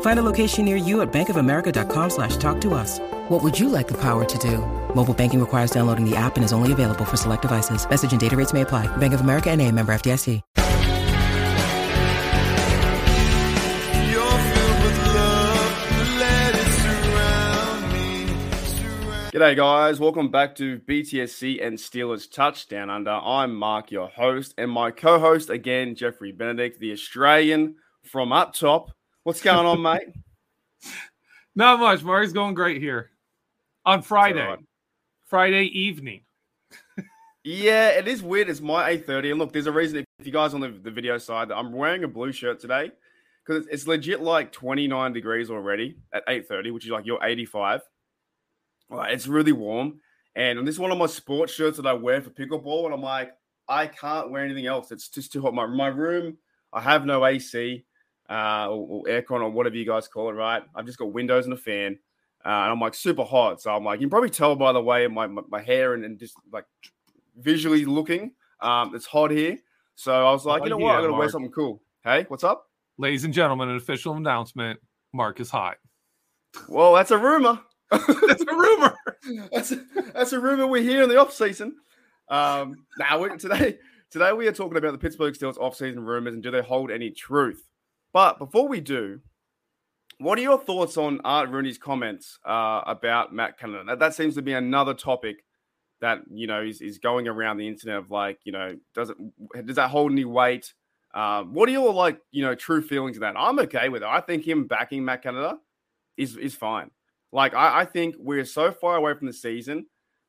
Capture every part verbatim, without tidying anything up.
Find a location near you at bankofamerica.com slash talk to us. What would you like the power to do? Mobile banking requires downloading the app and is only available for select devices. Message and data rates may apply. Bank of America N A, member F D I C. G'day guys, welcome back to B T S C and Steelers Touch Down Under. I'm Mark, your host, and my co-host again, Geoffrey Benedict, the Australian from up top. What's going on, mate? Not much, Mark. It's going great here on Friday, right. Friday evening. Yeah, it is weird. It's my eight thirty, and look, there's a reason if you guys on the, the video side that I'm wearing a blue shirt today because it's, it's legit like twenty-nine degrees already at eight thirty, which is like your eighty-five. It's really warm, and this is one of my sports shirts that I wear for pickleball, and I'm like, I can't wear anything else. It's just too hot. My my room, I have no A C uh, or, or aircon or whatever you guys call it, right? I've just got windows and a fan, uh, and I'm like super hot. So I'm like, you can probably tell by the way my my, my hair and, and just like visually looking, um, it's hot here. So I was like, oh, you know yeah, what? I'm gonna wear something cool. Hey, what's up, ladies and gentlemen? An official announcement: Mark is hot. Well, that's a rumor. That's a rumor. That's a, that's a rumor we're here in the off-season. Um, now, nah, today today we are talking about the Pittsburgh Steelers off-season rumors and do they hold any truth. But before we do, what are your thoughts on Art Rooney's comments uh, about Matt Canada? That, that seems to be another topic that, you know, is, is going around the internet of like, you know, does it does that hold any weight? Uh, what are your, like, you know, true feelings of that? I'm okay with it. I think him backing Matt Canada is is fine. Like, I, I think we're so far away from the season.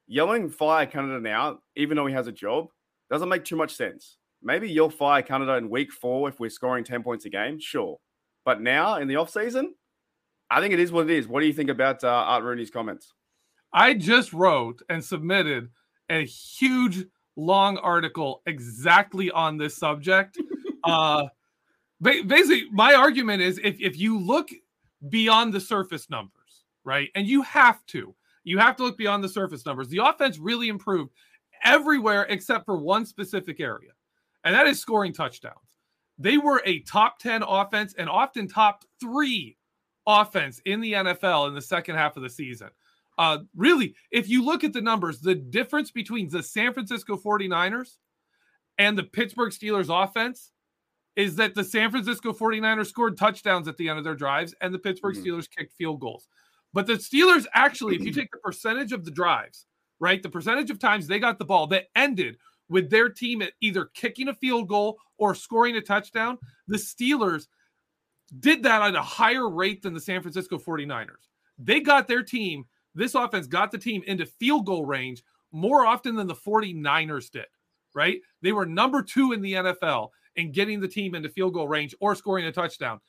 Yelling fire Canada now, even though he has a job, doesn't make too much sense. Maybe you'll fire Canada in week four if we're scoring ten points a game, sure. But now, in the offseason, I think it is what it is. What do you think about uh, Art Rooney's comments? I just wrote and submitted a huge, long article exactly on this subject. uh, basically, my argument is if if you look beyond the surface numbers, right? And you have to. You have to look beyond the surface numbers. The offense really improved everywhere except for one specific area, and that is scoring touchdowns. They were a top ten offense and often top three offense in the N F L in the second half of the season. Uh, really, if you look at the numbers, the difference between the San Francisco forty-niners and the Pittsburgh Steelers offense is that the San Francisco forty-niners scored touchdowns at the end of their drives and the Pittsburgh mm-hmm. Steelers kicked field goals. But the Steelers actually, if you take the percentage of the drives, right, the percentage of times they got the ball that ended with their team at either kicking a field goal or scoring a touchdown, the Steelers did that at a higher rate than the San Francisco forty-niners. They got their team, this offense got the team into field goal range more often than the forty-niners did, right? They were number two in the N F L in getting the team into field goal range or scoring a touchdown.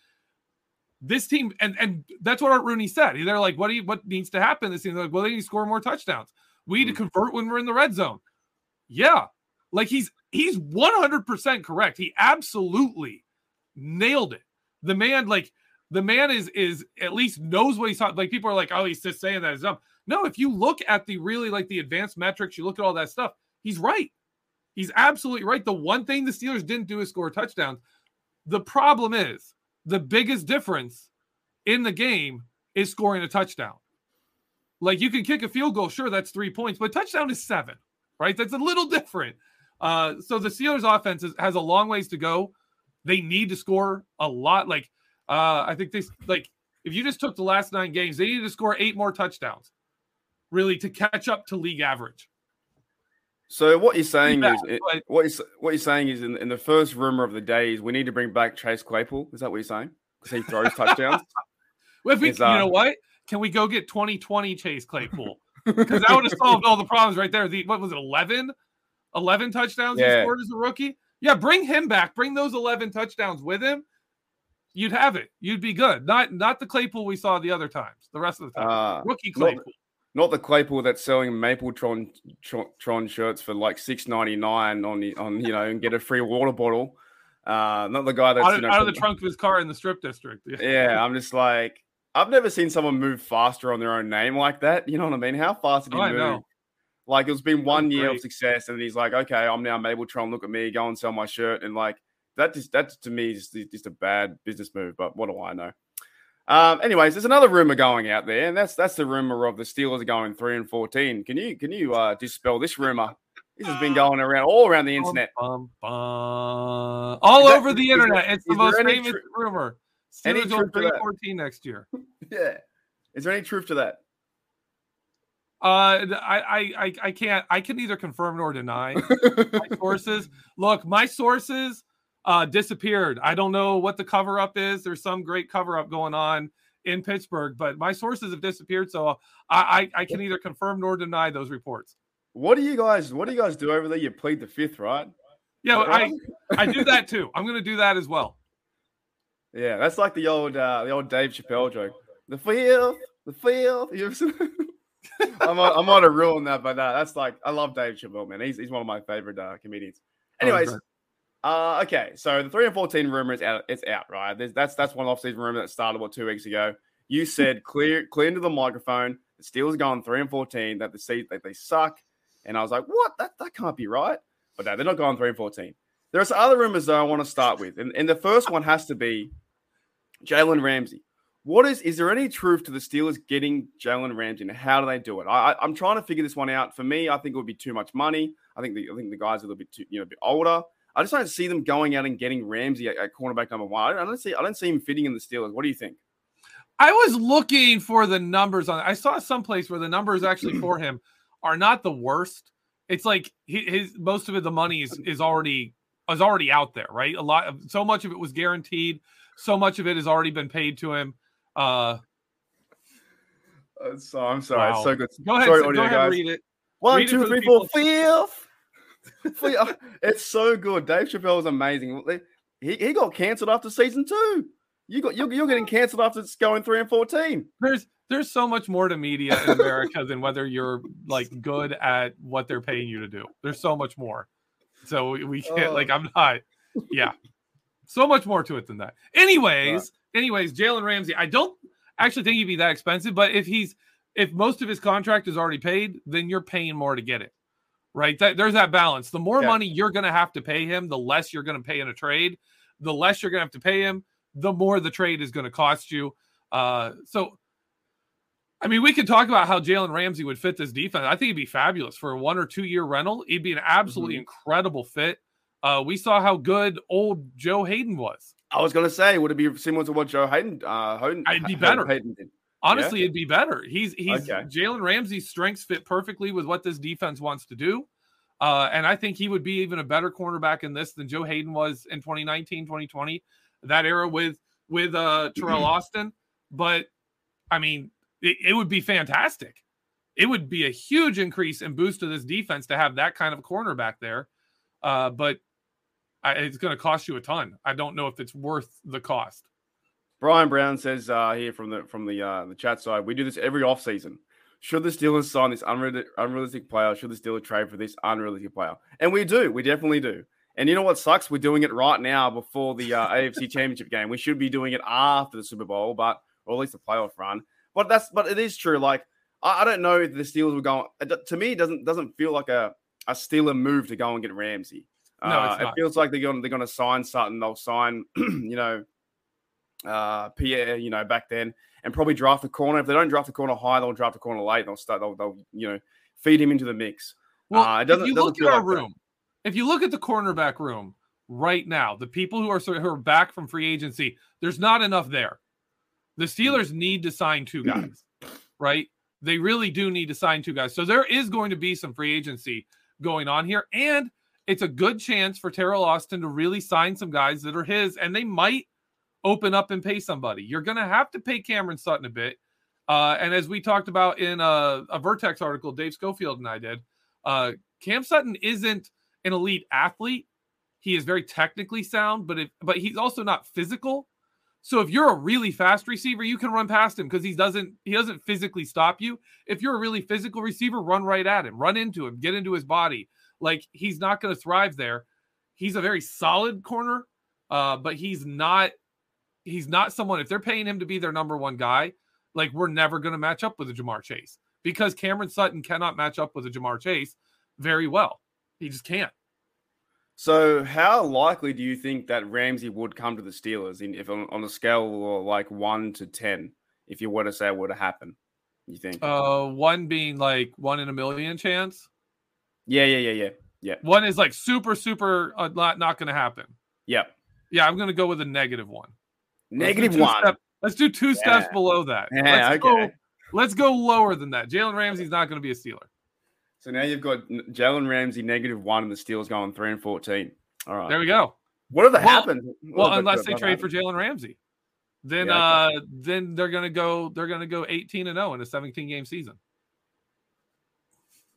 This team, and, and that's what Art Rooney said. They're like, what do you, what needs to happen this season? They're like, well, they need to score more touchdowns. We need to convert when we're in the red zone. Yeah. Like, he's he's one hundred percent correct. He absolutely nailed it. The man, like, the man is, is at least knows what he's talking. Like, people are like, oh, he's just saying that is dumb. No, if you look at the really, like, the advanced metrics, you look at all that stuff, he's right. He's absolutely right. The one thing the Steelers didn't do is score touchdowns. The problem is, the biggest difference in the game is scoring a touchdown. Like, you can kick a field goal. Sure, that's three points, but touchdown is seven, right? That's a little different. Uh, so the Steelers offense is, has a long ways to go. They need to score a lot. Like, uh, I think they, like, if you just took the last nine games, they needed to score eight more touchdowns really to catch up to league average. So what you're saying yeah. is it, what you're, what you're saying is in, in the first rumor of the day is we need to bring back Chase Claypool. Is that what you're saying? Because he throws touchdowns. Well, if we, you um, know what? Can we go get twenty twenty Chase Claypool? Because that would have solved all the problems right there. The, what was it, eleven? eleven touchdowns yeah. he scored as a rookie? Yeah, bring him back. Bring those eleven touchdowns with him. You'd have it. You'd be good. Not not the Claypool we saw the other times, the rest of the time. Uh, Rookie Claypool. Not, not the Claypool that's selling Mapletron tron, tron shirts for like six ninety-nine on the on you know and get a free water bottle. Uh, not the guy that's out of, you know, out of the trunk of his car in the strip district. Yeah. yeah, I'm just like, I've never seen someone move faster on their own name like that. You know what I mean? How fast did he oh, move? I know. Like, it's been one year of success, and he's like, okay, I'm now Mapletron. Look at me, go and sell my shirt. And like, that just, that to me is just a bad business move, but what do I know? Um, anyways, there's another rumor going out there, and that's that's the rumor of the Steelers going three and fourteen. Can you can you uh, dispel this rumor? This has been going around all around the internet. Bum, bum, bum. All that, over the internet. There, it's the most famous tr- rumor. Steelers going three and fourteen next year. Yeah. Is there any truth to that? Uh, I, I, I can't, I can neither confirm nor deny my sources. Look, my sources, uh, disappeared. I don't know what the cover-up is. There's some great cover-up going on in Pittsburgh, but my sources have disappeared. So I, I, I can either confirm nor deny those reports. What do you guys, what do you guys do over there? You plead the fifth, right? Yeah. Right? I, I do that too. I'm going to do that as well. Yeah. That's like the old, uh, the old Dave Chappelle joke. The fifth, the fifth. You ever seen that? I'm on, I'm on a rule on that, but uh, that's like, I love Dave Chappelle, man. He's he's one of my favorite uh, comedians. Anyways, oh, uh, okay, so the three and fourteen rumor is out. It's out, right? There's, that's that's one off-season rumor that started what two weeks ago. You said clear clear into the microphone. The Steelers going three and fourteen. That the seat that they suck, and I was like, what? That that can't be right. But no, they're not going three and fourteen. There are some other rumors though I want to start with, and and the first one has to be Jalen Ramsey. What is, is there any truth to the Steelers getting Jalen Ramsey, and how do they do it? I, I, I'm trying to figure this one out. For me, I think it would be too much money. I think the, I think the guys are a little bit too, you know, a bit older. I just don't see them going out and getting Ramsey at, at cornerback number one. I don't, I don't see, I don't see him fitting in the Steelers. What do you think? I was looking for the numbers on it. I saw someplace where the numbers actually for him are not the worst. It's like his, his most of it, the money is, is already is already out there, right? A lot of, so much of it was guaranteed. So much of it has already been paid to him. Uh, so I'm sorry. Wow. It's so good. Go ahead, sorry, so, audio, go ahead guys. Read it. One, read two, it three, four, fifth. It's so good. Dave Chappelle is amazing. He he got canceled after season two. You got you're, you're getting canceled after it's going three and fourteen. There's there's so much more to media in America than whether you're like good at what they're paying you to do. There's so much more. So we, we can't. Oh. Like I'm not. Yeah. So much more to it than that. Anyways. Anyways, Jalen Ramsey, I don't actually think he'd be that expensive, but if he's if most of his contract is already paid, then you're paying more to get it, right? That, there's that balance. The more yeah. money you're going to have to pay him, the less you're going to pay in a trade. The less you're going to have to pay him, the more the trade is going to cost you. Uh, so, I mean, we could talk about how Jalen Ramsey would fit this defense. I think he'd be fabulous for a one- or two-year rental. He'd be an absolutely mm-hmm. incredible fit. Uh, we saw how good old Joe Hayden was. I was going to say, would it be similar to what Joe Hayden uh, Hayden, it'd be better. Hayden did? Honestly, yeah. it'd be better. He's he's okay. Jalen Ramsey's strengths fit perfectly with what this defense wants to do. Uh, and I think he would be even a better cornerback in this than Joe Hayden was in twenty nineteen, twenty twenty, that era with, with uh, Terrell Austin. But, I mean, it, it would be fantastic. It would be a huge increase and boost to this defense to have that kind of cornerback there. Uh, but, I, it's going to cost you a ton. I don't know if it's worth the cost. Brian Brown says uh, here from the from the uh, the chat side, we do this every offseason. Should the Steelers sign this unre- unrealistic player? Should the Steelers trade for this unrealistic player? And we do. We definitely do. And you know what sucks? We're doing it right now before the uh, A F C Championship game. We should be doing it after the Super Bowl, but or at least the playoff run. But that's but it is true. Like I, I don't know if the Steelers were going. To me, it doesn't doesn't feel like a a Steeler move to go and get Ramsey. No, it's uh, it feels like they're going, they're going to sign Sutton. They'll sign, you know, uh, Pierre, you know, back then, and probably draft a corner. If they don't draft the corner high, they'll draft the corner late. They'll start. They'll, they'll you know, feed him into the mix. Well, uh, it doesn't, if you doesn't look at our like room, that. If you look at the cornerback room right now, the people who are who are back from free agency, there's not enough there. The Steelers need to sign two guys, right? They really do need to sign two guys. So there is going to be some free agency going on here. And it's a good chance for Terrell Austin to really sign some guys that are his, and they might open up and pay somebody. You're going to have to pay Cameron Sutton a bit. Uh, and as we talked about in a, a Vertex article, Dave Schofield and I did, uh, Cam Sutton isn't an elite athlete. He is very technically sound, but, if, but he's also not physical. So if you're a really fast receiver, you can run past him because he doesn't he doesn't physically stop you. If you're a really physical receiver, run right at him, run into him, get into his body. Like, he's not going to thrive there. He's a very solid corner, uh, but he's not he's not someone, if they're paying him to be their number one guy, like, we're never going to match up with a Jamar Chase because Cameron Sutton cannot match up with a Jamar Chase very well. He just can't. So how likely do you think that Ramsey would come to the Steelers in, if on, on a scale of like one to ten, if you were to say it were to happen, you think? Uh, one being like one in a million chance? Yeah, yeah, yeah, yeah. yeah. One is like super, super uh, not, not going to happen. Yeah. Yeah, I'm going to go with a negative one. Negative let's one. Step, let's do two yeah. steps below that. Yeah, let's, okay. go, let's go lower than that. Jalen Ramsey's not going to be a Steeler. So now you've got Jalen Ramsey negative one and the Steelers going three and fourteen. All right, there we go. What if that well, happens? Well, unless they trade happen? for Jalen Ramsey, then yeah, okay. uh, then they're gonna go they're gonna go eighteen and zero in a seventeen game season.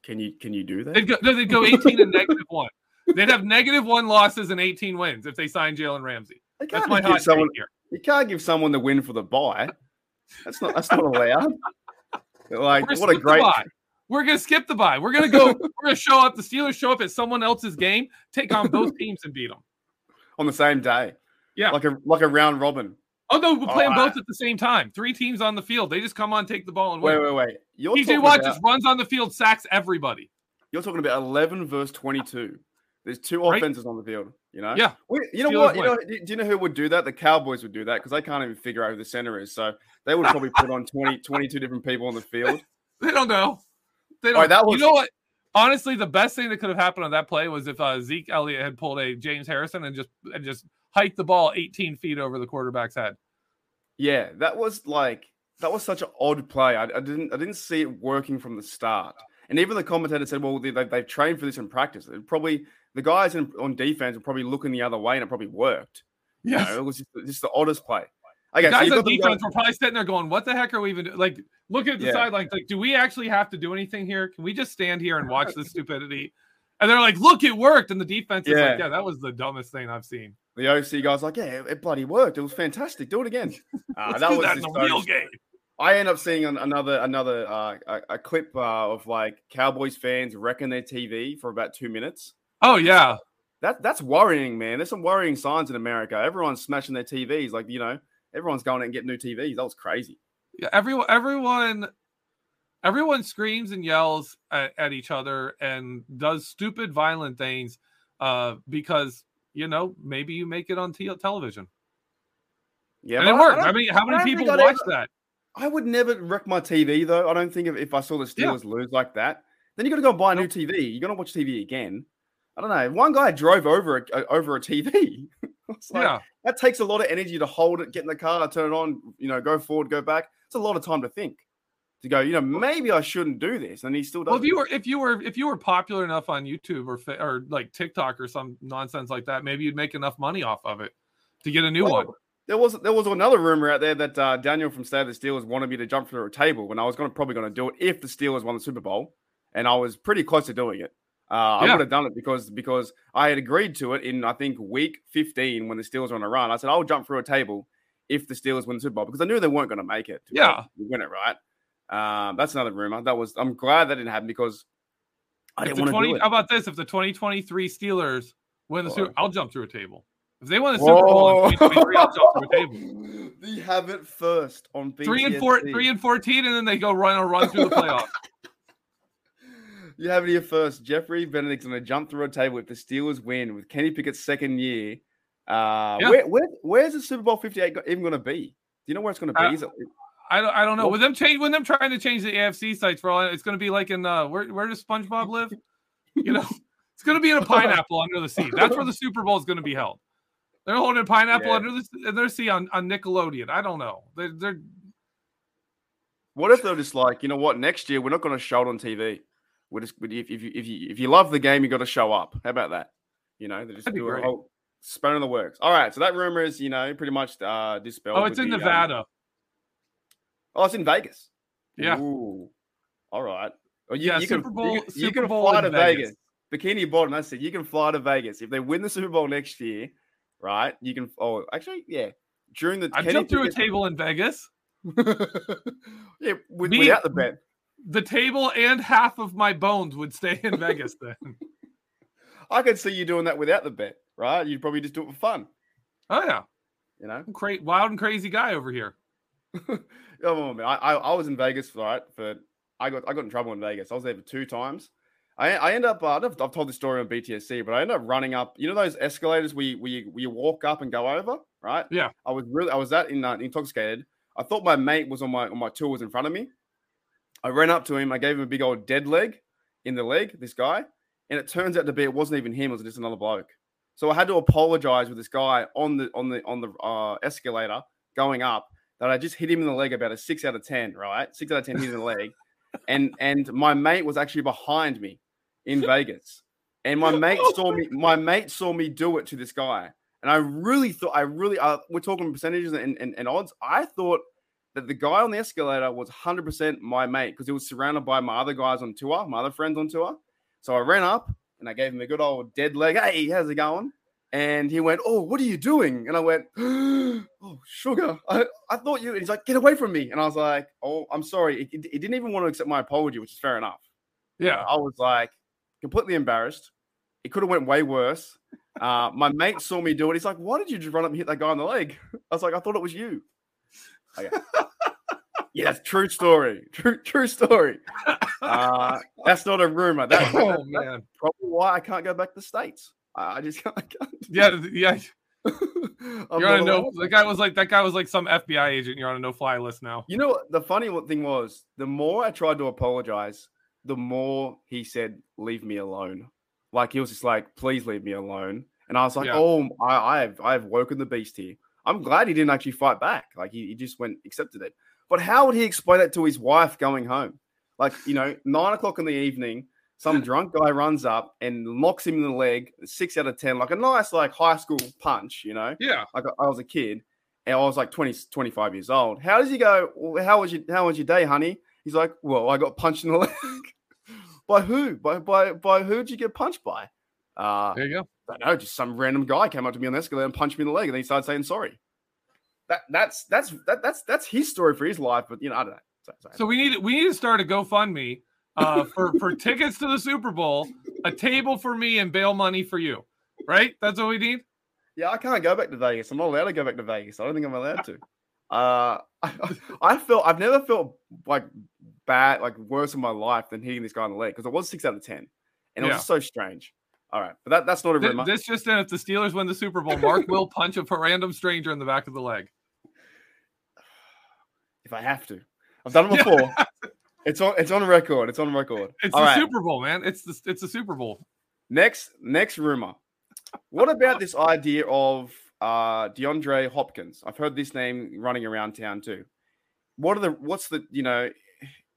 Can you can you do that? They'd go, no, they'd go eighteen and negative one. They'd have negative one losses and eighteen wins if they sign Jalen Ramsey. That's my hot someone, take here. You can't give someone the win for the bye. That's not that's not allowed. Like, what a great. We're going to skip the bye. We're going to go. We're going to show up. The Steelers show up at someone else's game, take on both teams, and beat them on the same day. Yeah, like a like a round robin. Oh no, we're playing oh, both right. at the same time. Three teams on the field. They just come on, take the ball, and win. Wait, wait, wait. You're T J Watt about, just runs on the field, sacks everybody. You're talking about eleven versus twenty-two. There's two offenses right? on the field. You know. Yeah. We, you know Steelers what? You know, do you know who would do that? The Cowboys would do that because they can't even figure out who the center is. So they would probably put on twenty, twenty-two different people on the field. They don't know. They don't, right, that was, you know what? Honestly, the best thing that could have happened on that play was if uh, Zeke Elliott had pulled a James Harrison and just and just hiked the ball eighteen feet over the quarterback's head. Yeah, that was like that was such an odd play. I, I didn't I didn't see it working from the start. And even the commentator said, "Well, they, they've, they've trained for this in practice. It probably the guys in, on defense are probably looking the other way, and it probably worked." Yeah, you know, it was just, just the oddest play. Okay, the guys so on defense were probably sitting there going, "What the heck are we even doing?" Like, look at the yeah. side, like, like, do we actually have to do anything here? Can we just stand here and watch this stupidity? And they're like, "Look, it worked." And the defense is yeah. like, "Yeah, that was the dumbest thing I've seen." The O C guy's like, "Yeah, it bloody worked. It was fantastic. Do it again." Uh, that was that in the real game. I end up seeing another another uh, a, a clip uh, of like Cowboys fans wrecking their T V for about two minutes. Oh yeah, that that's worrying, man. There's some worrying signs in America. Everyone's smashing their T Vs, like you know. Everyone's going out and getting new T Vs. That was crazy. Yeah, everyone, everyone, everyone screams and yells at, at each other and does stupid, violent things uh, because you know maybe you make it on t- television. Yeah, and it worked. I, I mean, how many people watch that? I would never wreck my T V though. I don't think if, if I saw the Steelers yeah. lose like that, then you got to go buy a new T V. You're gonna watch T V again. I don't know. One guy drove over a, over a T V. It's like, yeah. That takes a lot of energy to hold it, get in the car, turn it on, you know, go forward, go back. It's a lot of time to think, to go, you know, maybe I shouldn't do this. And he still does. Well, if you were, if you were, if you were popular enough on YouTube or or like TikTok or some nonsense like that, maybe you'd make enough money off of it to get a new well, one. There was there was another rumor out there that uh, Daniel from State of the Steelers wanted me to jump through a table when I was gonna probably gonna do it if the Steelers won the Super Bowl, and I was pretty close to doing it. Uh, yeah. I would have done it because because I had agreed to it in, I think, week fifteen when the Steelers were on a run. I said, I'll jump through a table if the Steelers win the Super Bowl because I knew they weren't going to make it. Yeah. Win it, right? Um, that's another rumor. That was. I'm glad that didn't happen because I if didn't want to do it. How about this? If the twenty twenty-three Steelers win the Whoa. Super Bowl, I'll jump through a table. If they win the Super Whoa. Bowl in twenty twenty-three, I'll jump through a table. They have it first on B T S C. Three and four, three and fourteen, and then they go run or run through the playoffs. You have it here first. Geoffrey Benedict's going to jump through a table if the Steelers win with Kenny Pickett's second year. Uh, yeah. where, where, where's the Super Bowl fifty-eight even going to be? Do you know where it's going to be? Uh, Is it, I don't. I don't know. Well, with them change, when them trying to change the A F C sites for all, it's going to be like in uh, where where does SpongeBob live? You know, it's going to be in a pineapple under the sea. That's where the Super Bowl is going to be held. They're holding a pineapple yeah. under the their sea on, on Nickelodeon. I don't know. They're, they're. What if they're just like, you know what? Next year we're not going to show it on T V. We're just, if, if you if you if you love the game, you got to show up. How about that? You know, they just do great. A whole span of the works. All right, so that rumor is, you know, pretty much uh, dispelled. Oh, it's in the, Nevada. Um, oh, it's in Vegas. Yeah. Ooh. All right. Well, you, yeah, you Super can, Bowl. You, Super you can Bowl fly to Vegas. Vegas. Bikini Bottom. I said you can fly to Vegas if they win the Super Bowl next year, right? You can. Oh, actually, yeah. During the I jumped through a table in Vegas. yeah, with, Me, without the bet. The table and half of my bones would stay in Vegas then. I could see you doing that without the bet, right? You'd probably just do it for fun. Oh, yeah. You know? I'm cra- wild and crazy guy over here. oh, man. I, I, I was in Vegas, right? For, I got I got in trouble in Vegas. I was there for two times. I I end up, uh, I've, I've told this story on B T S C, but I end up running up, you know those escalators where you, where you, where you walk up and go over, right? Yeah. I was really, I was that in, uh, intoxicated. I thought my mate was on my, on my tools in front of me. I ran up to him. I gave him a big old dead leg in the leg, this guy. And it turns out to be, it wasn't even him. It was just another bloke. So I had to apologize with this guy on the, on the, on the uh, escalator going up that I just hit him in the leg about a six out of ten, right? Six out of ten hit in the leg. And, and my mate was actually behind me in Vegas. And my mate saw me, my mate saw me do it to this guy. And I really thought, I really, uh, we're talking percentages and, and, and odds. I thought that the guy on the escalator was one hundred percent my mate because he was surrounded by my other guys on tour, my other friends on tour. So I ran up and I gave him a good old dead leg. Hey, how's it going? And he went, oh, what are you doing? And I went, oh, sugar, I, I thought you, and he's like, get away from me. And I was like, oh, I'm sorry. He didn't even want to accept my apology, which is fair enough. Yeah. I was like completely embarrassed. It could have went way worse. Uh, my mate saw me do it. He's like, why did you just run up and hit that guy on the leg? I was like, I thought it was you. Okay. Yeah, that's true story. True, true story. Uh, that's not a rumor. That's, oh, that's, man. That's probably why I can't go back to the States. I just can't. I can't. Yeah, yeah. You're on a no. The guy was like that guy was like some F B I agent. You're on a no-fly list now. You know what the funny thing was? The more I tried to apologize, the more he said, "Leave me alone." Like he was just like, "Please leave me alone." And I was like, yeah. "Oh, I, I have, I have woken the beast here." I'm glad he didn't actually fight back. Like he, he just went accepted it. But how would he explain that to his wife going home? Like, you know, nine o'clock in the evening, some drunk guy runs up and knocks him in the leg, six out of ten, like a nice, like, high school punch, you know? Yeah. Like, I was a kid, and I was, like, twenty, twenty-five years old. How does he go, well, how was your, how was your day, honey? He's like, well, I got punched in the leg. By who? By by by who did you get punched by? Uh, there you go. I don't know, just some random guy came up to me on the escalator and punched me in the leg, and then he started saying sorry. That that's that's that, that's that's his story for his life, but you know I don't know. Sorry, sorry. So we need we need to start a GoFundMe uh, for for tickets to the Super Bowl, a table for me, and bail money for you. Right? That's what we need. Yeah, I can't go back to Vegas. I'm not allowed to go back to Vegas. I don't think I'm allowed to. Uh, I, I felt I've never felt like bad, like worse in my life than hitting this guy on the leg because it was six out of ten, and it yeah. was just so strange. All right, but that, that's not a rumor. This, this just in: if the Steelers win the Super Bowl, Mark will punch a random stranger in the back of the leg. If I have to, I've done it before. It's on. It's on record. It's on record. It's All the right. Super Bowl, man. It's the. It's the Super Bowl. Next, next rumor. What about this idea of uh, DeAndre Hopkins? I've heard this name running around town too. What are the? What's the? You know,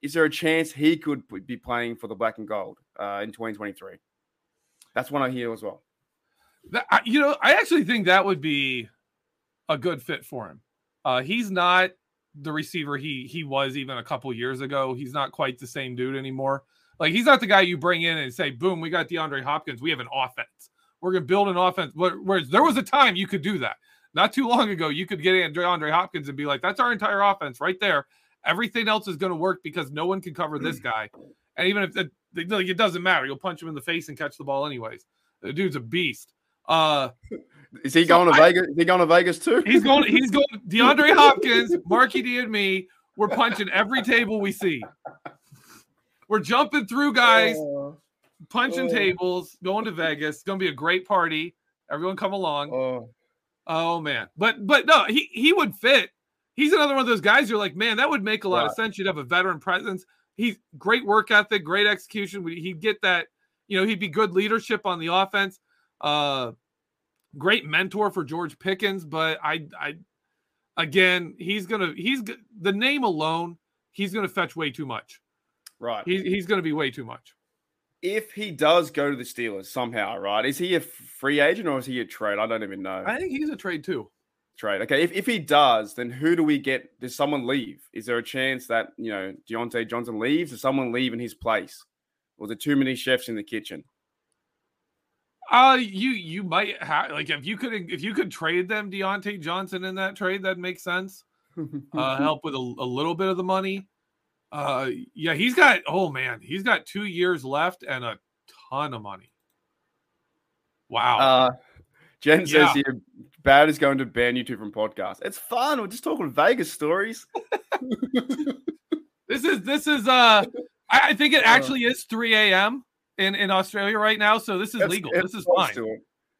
is there a chance he could be playing for the Black and Gold uh, in twenty twenty-three? That's one I hear as well. That, you know, I actually think that would be a good fit for him. Uh, he's not the receiver he he was even a couple years ago. He's not quite the same dude anymore. Like, he's not the guy you bring in and say, boom, we got DeAndre Hopkins. We have an offense. We're going to build an offense. Whereas there was a time you could do that. Not too long ago, you could get DeAndre Hopkins and be like, that's our entire offense right there. Everything else is going to work because no one can cover this guy. And even if the, like, it doesn't matter, you'll punch him in the face and catch the ball anyways. The dude's a beast. Uh, is he so going to I, Vegas? Is he going to Vegas too? He's going. He's going. DeAndre Hopkins, Marky D, and me. We're punching every table we see. We're jumping through guys, oh. punching oh. tables, going to Vegas. It's going to be a great party. Everyone come along. Oh, oh man. But but no, he he would fit. He's another one of those guys. You're like, man, that would make a lot right. of sense. You'd have a veteran presence. He's great work ethic, great execution. He'd get that, you know, he'd be good leadership on the offense. Uh, great mentor for George Pickens. But I, I, again, he's going to, he's the name alone, he's going to fetch way too much. Right. He, he's going to be way too much. if he does go to the Steelers somehow, right, is he a free agent or is he a trade? I don't even know. I think he's a trade too. Trade. Okay, if, if he does, then who do we get? Does someone leave? Is there a chance that, you know, Diontae Johnson leaves? Does someone leave in his place? Or is there too many chefs in the kitchen? Uh, you you might have, like, if you could if you could trade them Diontae Johnson in that trade, that makes sense. Uh, help with a, a little bit of the money. Uh, yeah, he's got, oh man, he's got two years left and a ton of money. Wow. Uh, Jen says yeah. here, Bad is going to ban you two from podcasts. It's fun. We're just talking Vegas stories. This is, this is, uh, I, I think it actually is three a.m. in, in Australia right now. So this is it's, legal. It's this is fine.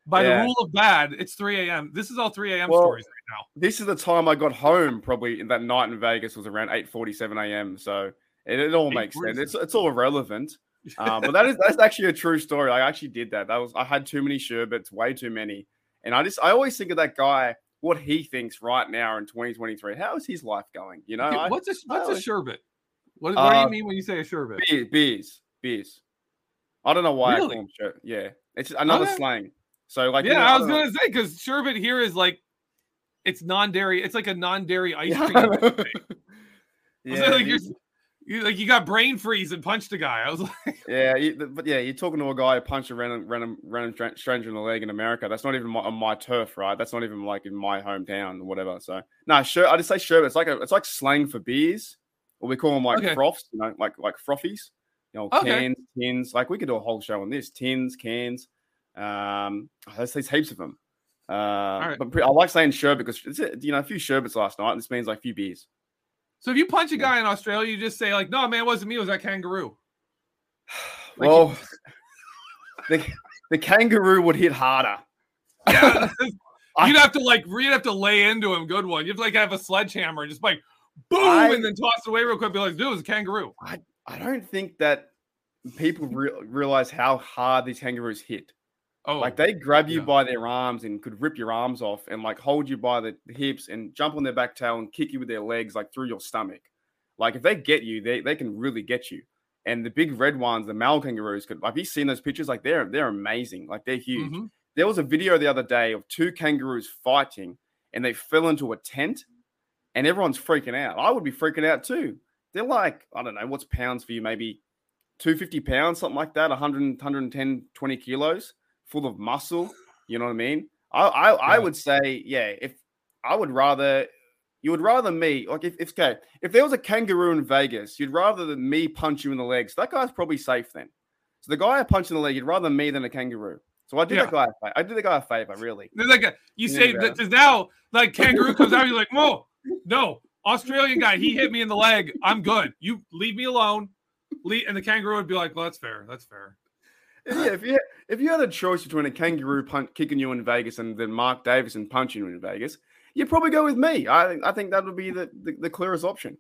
By yeah. the rule of bad, it's three a.m. This is all three a.m. Well, stories right now. This is the time I got home probably in that night in Vegas was around eight forty-seven a.m. So it, it all makes sense. It's, it's all relevant. Um, but that is that's actually a true story. I actually did that. That was I had too many sherbets, way too many. And I just I always think of that guy, what he thinks right now in twenty twenty-three. How is his life going? You know, Dude, what's a what's I, a sherbet? What, what uh, do you mean when you say a sherbet? Beers, beers, beers. I don't know why really? I call them sherbet. Yeah, it's another okay. slang. So like, yeah, you know, I was I gonna say because sherbet here is like, it's non-dairy. It's like a non-dairy ice cream. yeah, so like you're, you like you got brain freeze and punched a guy. I was like, yeah, you, but yeah, you're talking to a guy who punched a random, random, random stranger in the leg in America. That's not even my, on my turf, right? That's not even like in my hometown or whatever. So no, sure, I just say sherbet. It's like a, it's like slang for beers, or we call them like okay. froths, you know, like like frothies, you know, cans, okay. tins. Like we could do a whole show on this: tins, cans. Um, there's, there's heaps of them. Uh, right. But pre- I like saying sherbet because it's a, you know, a few sherbets last night. This means like a few beers. So if you punch a guy yeah. in Australia, you just say like, "No, man, it wasn't me. It was that kangaroo." Like, well, you- the the kangaroo would hit harder. Yeah, is, you'd have to like you'd have to lay into him, good one. You'd have to, like have a sledgehammer and just like boom, I, and then toss away real quick. Be like, "Dude, it was a kangaroo." I I don't think that people re- realize how hard these kangaroos hit. Oh, like they grab you yeah. by their arms and could rip your arms off and like hold you by the hips and jump on their back tail and kick you with their legs like through your stomach. Like if they get you, they, they can really get you. And the big red ones, the male kangaroos, could like you've seen those pictures, like they're they're amazing. Like they're huge. Mm-hmm. There was a video the other day of two kangaroos fighting and they fell into a tent and everyone's freaking out. I would be freaking out too. They're like, I don't know, what's pounds for you? Maybe two hundred fifty pounds, something like that, one hundred, one ten, twenty kilos. Full of muscle, you know what I mean? I I, yeah. I would say, yeah, if I would rather, you would rather me, like if, if, okay, if there was a kangaroo in Vegas, you'd rather than me punch you in the legs. So that guy's probably safe then. So the guy I punch in the leg, you'd rather me than a kangaroo. So I did yeah. that guy, I did the guy a favor, really. There's like a, you yeah, say, that, now, like kangaroo comes out, you're like, whoa, no, Australian guy, he hit me in the leg, I'm good. You leave me alone. Leave, and the kangaroo would be like, well, that's fair, that's fair. Yeah, if you if you had a choice between a kangaroo punt kicking you in Vegas and then Mark Davison punching you in Vegas, you'd probably go with me. I I think that would be the, the, the clearest option.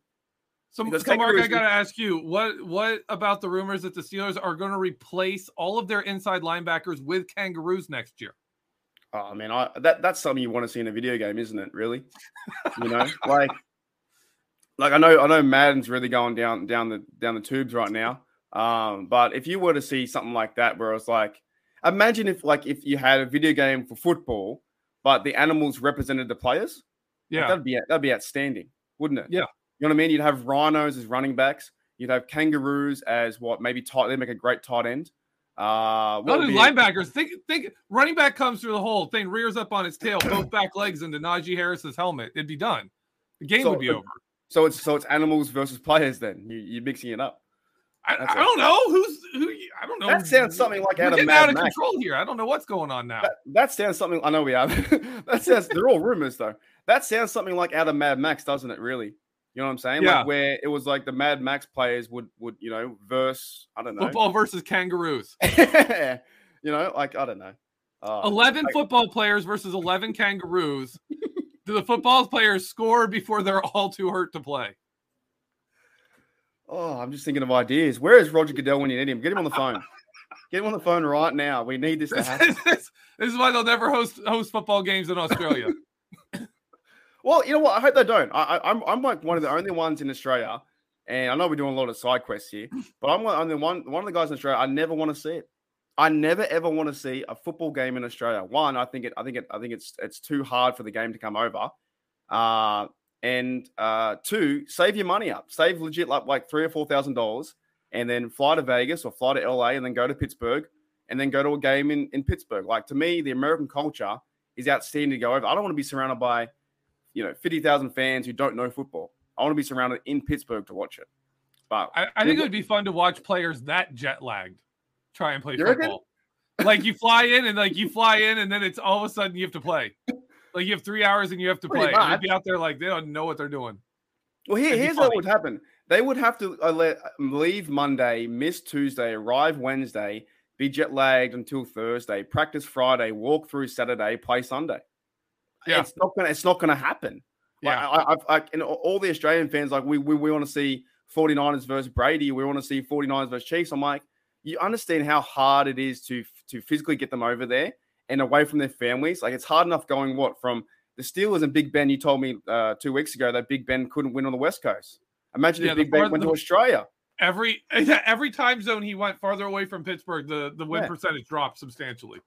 So, so Mark, I got to ask you, what what about the rumors that the Steelers are going to replace all of their inside linebackers with kangaroos next year? Oh man, I that that's something you want to see in a video game, isn't it? Really, you know, like like I know I know Madden's really going down down the down the tubes right now. Um, but if you were to see something like that, where it's like, imagine if like if you had a video game for football, but the animals represented the players, yeah, like that'd be that'd be outstanding, wouldn't it? Yeah, you know what I mean. You'd have rhinos as running backs. You'd have kangaroos as what? Maybe tight. They make a great tight end. Uh, what would linebackers it? think think running back comes through the hole, thing rears up on his tail, both back legs into Najee Harris's helmet. It'd be done. The game so, would be over. So it's so it's animals versus players. Then you, you're mixing it up. I, I don't know who's who. I don't know. That sounds something like out of, Mad out of Max. Control here. I don't know what's going on now. That, that sounds something. I know we are. that sounds. They're all rumors though. That sounds something like out of Mad Max, doesn't it? Really? You know what I'm saying? Yeah. Like where it was like the Mad Max players would would you know verse I don't know football versus kangaroos. You know, like I don't know. Uh, eleven like, football players versus eleven kangaroos. Do the football players score before they're all too hurt to play? Oh, I'm just thinking of ideas. Where is Roger Goodell when you need him? Get him on the phone. Get him on the phone right now. We need this to happen. This is why they'll never host host football games in Australia. Well, you know what? I hope they don't. I, I'm I'm like one of the only ones in Australia, And I know we're doing a lot of side quests here, but I'm, I'm the one, one of the guys in Australia, I never want to see it. I never ever want to see a football game in Australia. One, I think it, I think it, I think it's it's too hard for the game to come over. Uh, and uh, two, save your money up, save legit like like three or four thousand dollars, and then fly to Vegas or fly to L A, and then go to Pittsburgh, and then go to a game in, in Pittsburgh. Like, to me, the American culture is outstanding to go over. I don't want to be surrounded by, you know, fifty thousand fans who don't know football. I want to be surrounded in Pittsburgh to watch it. But I, I think it would be fun to watch players that jet lagged try and play You're football. Like, you fly in and like you fly in and then it's all of a sudden you have to play. Like, you have three hours and you have to Pretty play. Much. You'd be out there like they don't know what they're doing. Well, here, here's what would happen. They would have to uh, let, leave Monday, miss Tuesday, arrive Wednesday, be jet lagged until Thursday, practice Friday, walk through Saturday, play Sunday. Yeah. It's not gonna. It's not gonna happen. Like, yeah, I, I, I, and all the Australian fans, like, we we, we want to see forty-niners versus Brady. We want to see forty-niners versus Chiefs. I'm like, you understand how hard it is to to physically get them over there and away from their families. Like, it's hard enough going, what, from the Steelers and Big Ben. You told me uh, two weeks ago that Big Ben couldn't win on the West Coast. Imagine yeah, if Big Ben went the, to Australia. Every every time zone he went farther away from Pittsburgh, the, the win yeah. percentage dropped substantially.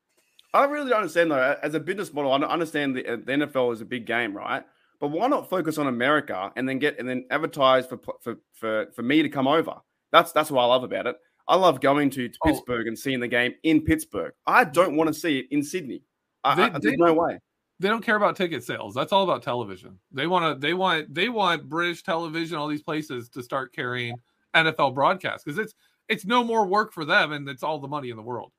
I really don't understand, though. As a business model, I don't understand the, the N F L is a big game, right? But why not focus on America and then get and then advertise for for for, for me to come over? That's that's what I love about it. I love going to, to Pittsburgh oh. and seeing the game in Pittsburgh. I don't want to see it in Sydney. I, they, I, there's they, no way. They don't care about ticket sales. That's all about television. They want to. They want. They want British television. All these places to start carrying N F L broadcasts because it's it's no more work for them, and it's all the money in the world.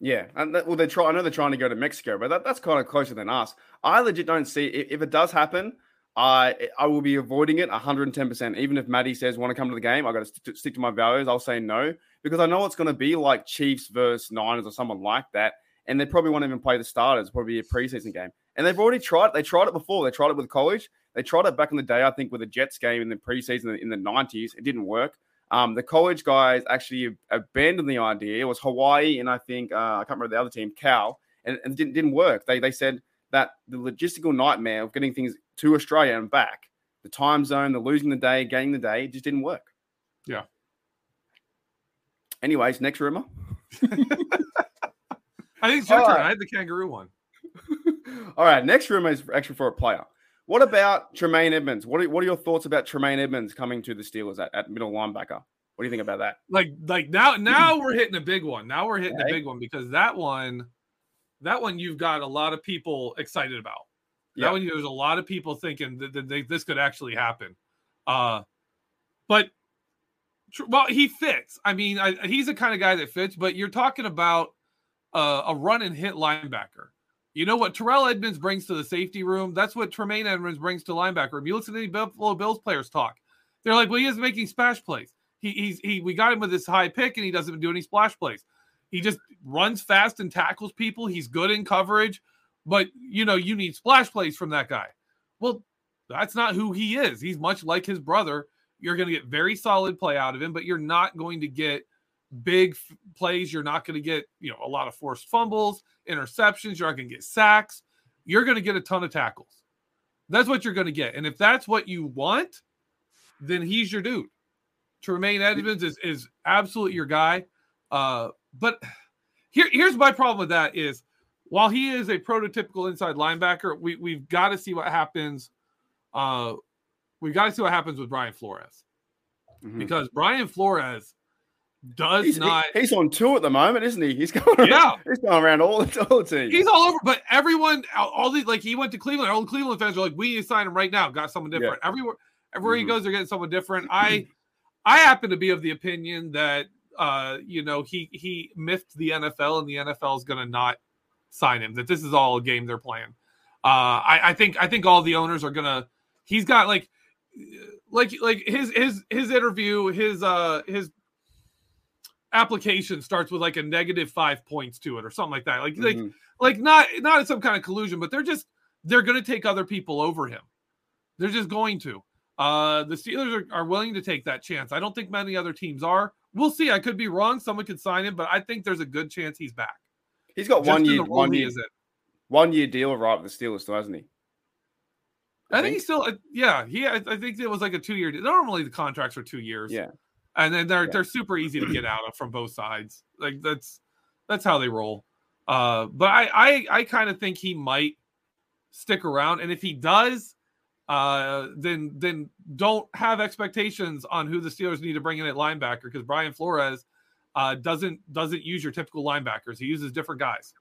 Yeah, and that, well, they try. I know they're trying to go to Mexico, but that, that's kind of closer than us. I legit don't see if, if it does happen. I I will be avoiding it one hundred ten percent. Even if Maddie says want to come to the game, I got to st- stick to my values. I'll say no because I know it's going to be like Chiefs versus Niners or someone like that, and they probably won't even play the starters. Probably a preseason game, and they've already tried. They tried it before. They tried it with college. They tried it back in the day, I think, with the Jets game in the preseason in the nineties. It didn't work. Um, the college guys actually abandoned the idea. It was Hawaii and I think, uh, I can't remember the other team, Cal, and, and it didn't, didn't work. They they said that the logistical nightmare of getting things to Australia and back, the time zone, the losing the day, gaining the day, it just didn't work. Yeah. Anyways, next rumor. I think it's your turn. Right. I had the kangaroo one. All right, next rumor is actually for a player. What about Tremaine Edmonds? What are, what are your thoughts about Tremaine Edmonds coming to the Steelers at, at middle linebacker? What do you think about that? Like, like now, now we're hitting a big one. Now we're hitting okay. a big one because that one, that one you've got a lot of people excited about. That yeah. one there's a lot of people thinking that, that they, this could actually happen. Uh, but well, he fits. I mean, I, he's the kind of guy that fits. But you're talking about uh, a run and hit linebacker. You know what Terrell Edmonds brings to the safety room? That's what Tremaine Edmonds brings to linebacker room. You listen to any Buffalo Bills players talk. They're like, well, he isn't making splash plays. He, he's, he, we got him with this high pick, and he doesn't do any splash plays. He just runs fast and tackles people. He's good in coverage. But, you know, you need splash plays from that guy. Well, that's not who he is. He's much like his brother. You're going to get very solid play out of him, but you're not going to get big f- plays. You're not going to get, you know, a lot of forced fumbles, interceptions. You're not going to get sacks. You're going to get a ton of tackles. That's what you're going to get. And if that's what you want, then he's your dude. Tremaine Edmonds is, is absolutely your guy. Uh, but here, here's my problem with that is while he is a prototypical inside linebacker, we, we've got to see what happens. Uh, we've got to see what happens with Brian Flores mm-hmm. because Brian Flores does he's, not he, he's on tour at the moment, isn't he? He's going around, yeah. he's going around all the all the teams. He's all over, but everyone all these like he went to Cleveland, all the Cleveland fans are like, we need to sign him right now, got someone different. Yeah. Everywhere everywhere mm-hmm. he goes, they're getting someone different. I I happen to be of the opinion that uh you know he he miffed the N F L and the N F L is gonna not sign him, that this is all a game they're playing. Uh I, I think I think all the owners are gonna he's got like like like his his his interview, his uh his application starts with like a negative five points to it or something like that. Like, mm-hmm. like, like not, not in some kind of collusion, but they're just, they're going to take other people over him. They're just going to, uh, the Steelers are, are willing to take that chance. I don't think many other teams are. We'll see. I could be wrong. Someone could sign him, but I think there's a good chance he's back. He's got just one year, one year, one year deal, right? With the Steelers though, hasn't he? I, I think, think he still, yeah, he. I, I think it was like a two-year. Normally the contracts are two years. Yeah, and then they're yeah. they're super easy to get out of from both sides. Like that's that's how they roll. Uh, but I I, I kind of think he might stick around, and if he does, uh, then then don't have expectations on who the Steelers need to bring in at linebacker, because Brian Flores uh, doesn't doesn't use your typical linebackers. He uses different guys.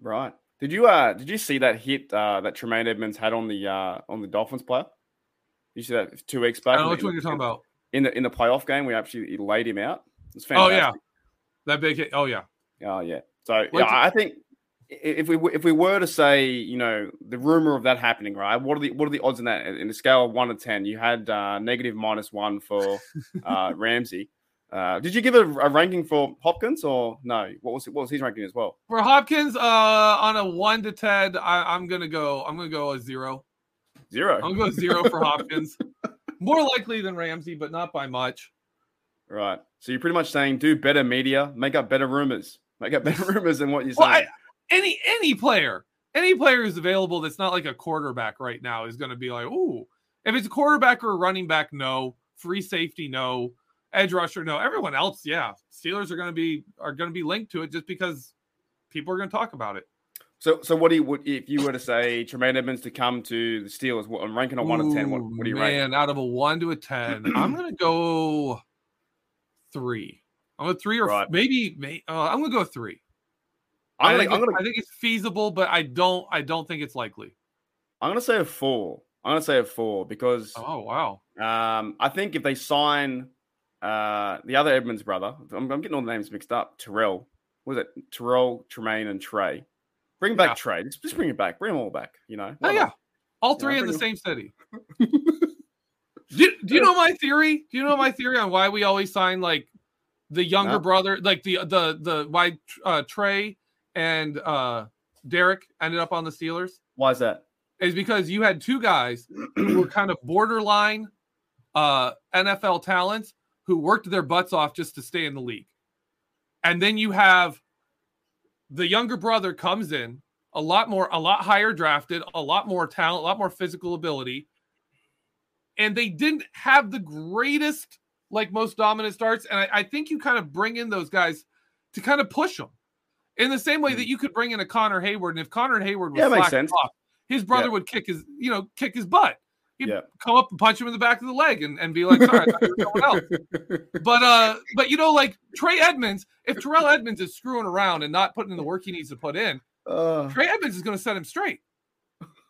Right. Did you uh did you see that hit uh, that Tremaine Edmonds had on the uh, on the Dolphins player? You see that two weeks back? I don't know which one you're talking about. In the in the playoff game, we actually laid him out. It's fantastic. Oh yeah, that big hit. Oh yeah. Oh yeah. So yeah, I think if we if we were to say, you know, the rumor of that happening, right? What are the what are the odds in that? In the scale of one to ten, you had uh, negative minus one for uh, Ramsey. Uh, did you give a, a ranking for Hopkins or no? What was it? What was his ranking as well? For Hopkins, uh, on a one to ten, I, I'm gonna go. I'm gonna go a zero. Zero. I'm gonna go zero for Hopkins. More likely than Ramsey, but not by much. Right. So you're pretty much saying do better media, make up better rumors, make up better rumors than what you're saying. Well, I, any any player, any player who's available that's not like a quarterback right now is gonna be like, ooh. If it's a quarterback or a running back, no. Free safety, no. Edge rusher, no. Everyone else, yeah. Steelers are going to be are going to be linked to it just because people are going to talk about it. So, so what do you would if you were to say Tremaine Edmonds to come to the Steelers? What, I'm ranking on one to ten. What, what do you rank? Man, out of a one to a ten, I'm going to go three. I'm a three or right. maybe, maybe uh, I'm going to go three. I'm I, think gonna, I'm gonna, I think it's feasible, but I don't. I don't think it's likely. I'm going to say a four. I'm going to say a four because oh wow, um, I think if they sign. Uh, the other Edmonds brother, I'm, I'm getting all the names mixed up. Terrell, what was it? Terrell, Tremaine, and Trey. Bring back yeah. Trey. Just, just bring it back. Bring them all back. You know. Oh yeah, back. All three you know, in the them. Same city. do, do you know my theory? Do you know my theory on why we always sign like the younger no. brother, like the the the why uh, Trey and uh, Derek ended up on the Steelers? Why is that? Is because you had two guys who were kind of borderline uh, N F L talents. Who worked their butts off just to stay in the league. And then you have the younger brother comes in a lot more, a lot higher drafted, a lot more talent, a lot more physical ability. And they didn't have the greatest, like most dominant starts. And I, I think you kind of bring in those guys to kind of push them in the same way that you could bring in a Connor Hayward. And if Connor Hayward was yeah, slacked off, his brother yeah. would kick his, you know, kick his butt. He'd yeah. come up and punch him in the back of the leg and, and be like, sorry, I thought you were someone else. But, uh, but you know, like Trey Edmonds, if Terrell Edmonds is screwing around and not putting in the work he needs to put in, uh, Trey Edmonds is going to set him straight.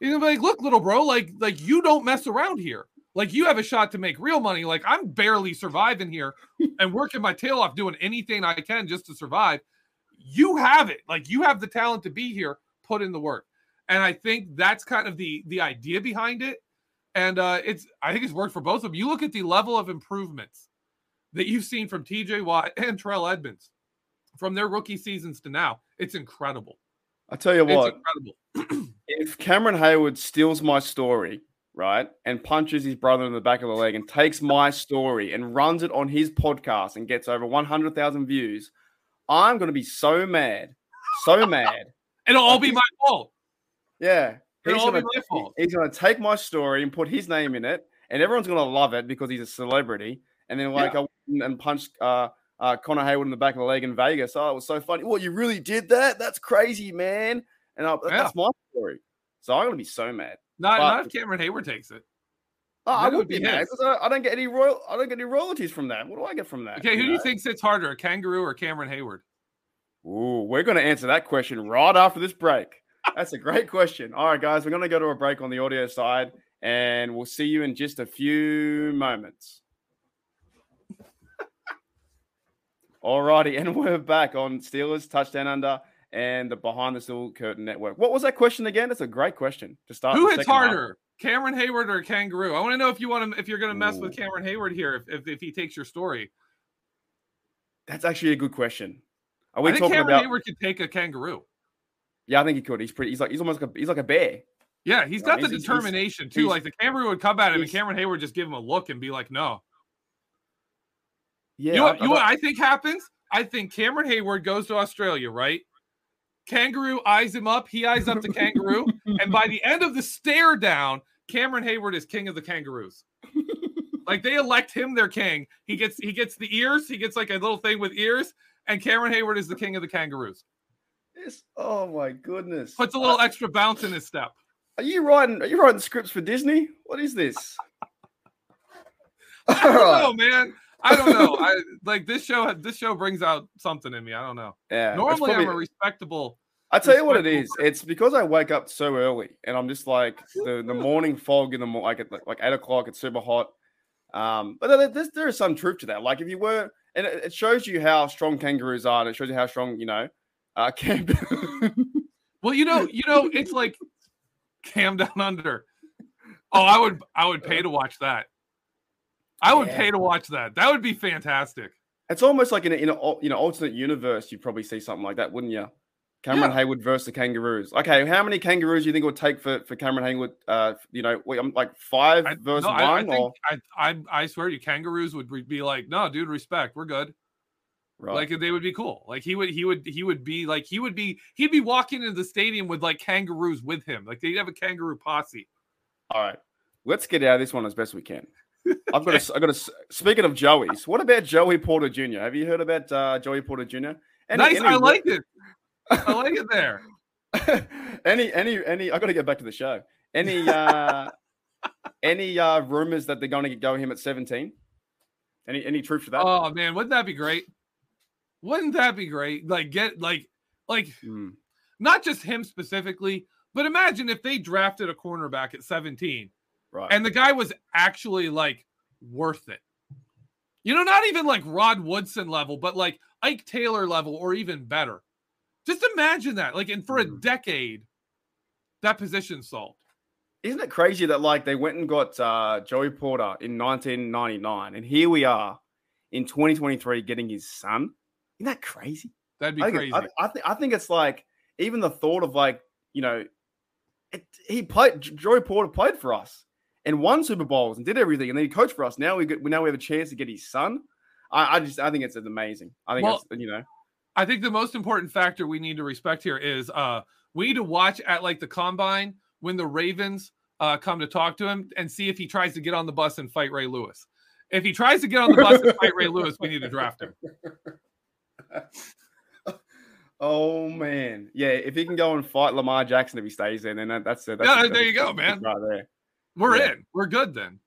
He's going to be like, look, little bro, like, like you don't mess around here. Like you have a shot to make real money. Like I'm barely surviving here and working my tail off doing anything I can just to survive. You have it. Like you have the talent to be here, put in the work. And I think that's kind of the, the idea behind it. And uh, it's, I think it's worked for both of them. You look at the level of improvements that you've seen from T J Watt and Terrell Edmonds from their rookie seasons to now. It's incredible. I tell you what, it's incredible. If Cameron Hayward steals my story, right, and punches his brother in the back of the leg and takes my story and runs it on his podcast and gets over one hundred thousand views, I'm going to be so mad, so mad. It'll all be my fault. Yeah. He's gonna, he's gonna take my story and put his name in it, and everyone's gonna love it because he's a celebrity. And then like yeah. I went and punched uh, uh, Connor Hayward in the back of the leg in Vegas. Oh, it was so funny. Well, you really did that? That's crazy, man. And I, yeah. that's my story. So I'm gonna be so mad. Not, but, not if Cameron Hayward takes it. Oh, I would be mad because I, I don't get any royal. I don't get any royalties from that. What do I get from that? Okay, who you do know? you think sits harder, a kangaroo or Cameron Hayward? Ooh, we're gonna answer that question right after this break. That's a great question. All right, guys, we're going to go to a break on the audio side, and we'll see you in just a few moments. All righty, and we're back on Steelers, Touchdown Under, and the Behind the Steel Curtain Network. What was that question again? That's a great question to start. Who hits harder, half. Cameron Hayward or Kangaroo? I want to know if you want to, if you're going to mess Ooh. with Cameron Hayward here, if, if if he takes your story. That's actually a good question. Are we I think talking Cameron about Hayward could take a kangaroo? Yeah, I think he could. He's pretty. He's like. He's almost like a. He's like a bear. Yeah, he's you got know, the he's, determination he's, too. He's, like the Cameron would come at him, and Cameron Hayward would just give him a look and be like, "No." Yeah. You know what, I, you what I think happens? I think Cameron Hayward goes to Australia, right? Kangaroo eyes him up. He eyes up the kangaroo, and by the end of the stare down, Cameron Hayward is king of the Kangaroos. Like, they elect him their king. He gets he gets the ears. He gets like a little thing with ears. And Cameron Hayward is the king of the Kangaroos. It's, oh my goodness! Puts a little I, extra bounce in his step. Are you writing? Are you writing scripts for Disney? What is this? I don't right. know, man. I don't know. I like this show. This show brings out something in me. I don't know. Yeah, normally probably, I'm a respectable. I tell you what it is. Person. It's because I wake up so early, and I'm just like the, the morning fog in the morning, like at like eight o'clock. It's super hot. Um, but there, there is some truth to that. Like if you were, and it, it shows you how strong Kangaroos are, and it shows you how strong you know. Uh, Cam well, you know, you know, it's like Cam Down Under. Oh, I would, I would pay to watch that. I would yeah. pay to watch that. That would be fantastic. It's almost like in an in a, you know alternate universe, you'd probably see something like that, wouldn't you? Cameron yeah. Hayward versus the Kangaroos. Okay, how many Kangaroos do you think it would take for, for Cameron Hayward? Uh, you know, wait, I'm like five I, versus no, one. I, I, or? Think, I, I I swear, you Kangaroos would be like, no, dude, respect, we're good. Right. Like they would be cool. Like he would, he would, he would be like, he would be, he'd be walking into the stadium with like kangaroos with him. Like they'd have a kangaroo posse. All right, let's get out of this one as best we can. I've got to, I got to. Speaking of Joey's, what about Joey Porter Junior? Have you heard about uh, Joey Porter Junior? Any, nice, any, I liked it. I like it there. any, any, any. I got to get back to the show. Any, uh, any uh, rumors that they're going to go him at seventeen? Any, any truth to that? Oh man, wouldn't that be great? Wouldn't that be great? Like get like like mm. not just him specifically, but imagine if they drafted a cornerback at seventeen, right? And the guy was actually like worth it. You know, not even like Rod Woodson level, but like Ike Taylor level or even better. Just imagine that. Like, and for mm. a decade, that position's solved. Isn't it crazy that like they went and got uh, Joey Porter in nineteen ninety-nine, and here we are in twenty twenty-three getting his son? Isn't that crazy? That'd be I crazy. I, I, th- I think it's like, even the thought of like, you know, it, he played, Joey Porter played for us and won Super Bowls and did everything. And then he coached for us. Now we get, now we have a chance to get his son. I, I just, I think it's amazing. I think, well, it's, you know. I think the most important factor we need to respect here is uh, we need to watch at like the combine when the Ravens uh, come to talk to him and see if he tries to get on the bus and fight Ray Lewis. If he tries to get on the bus and fight Ray Lewis, we need to draft him. Oh man, yeah. If he can go and fight Lamar Jackson if he stays in, then that's it. Yeah, there you go, man. Right there, we're yeah. in. We're good then.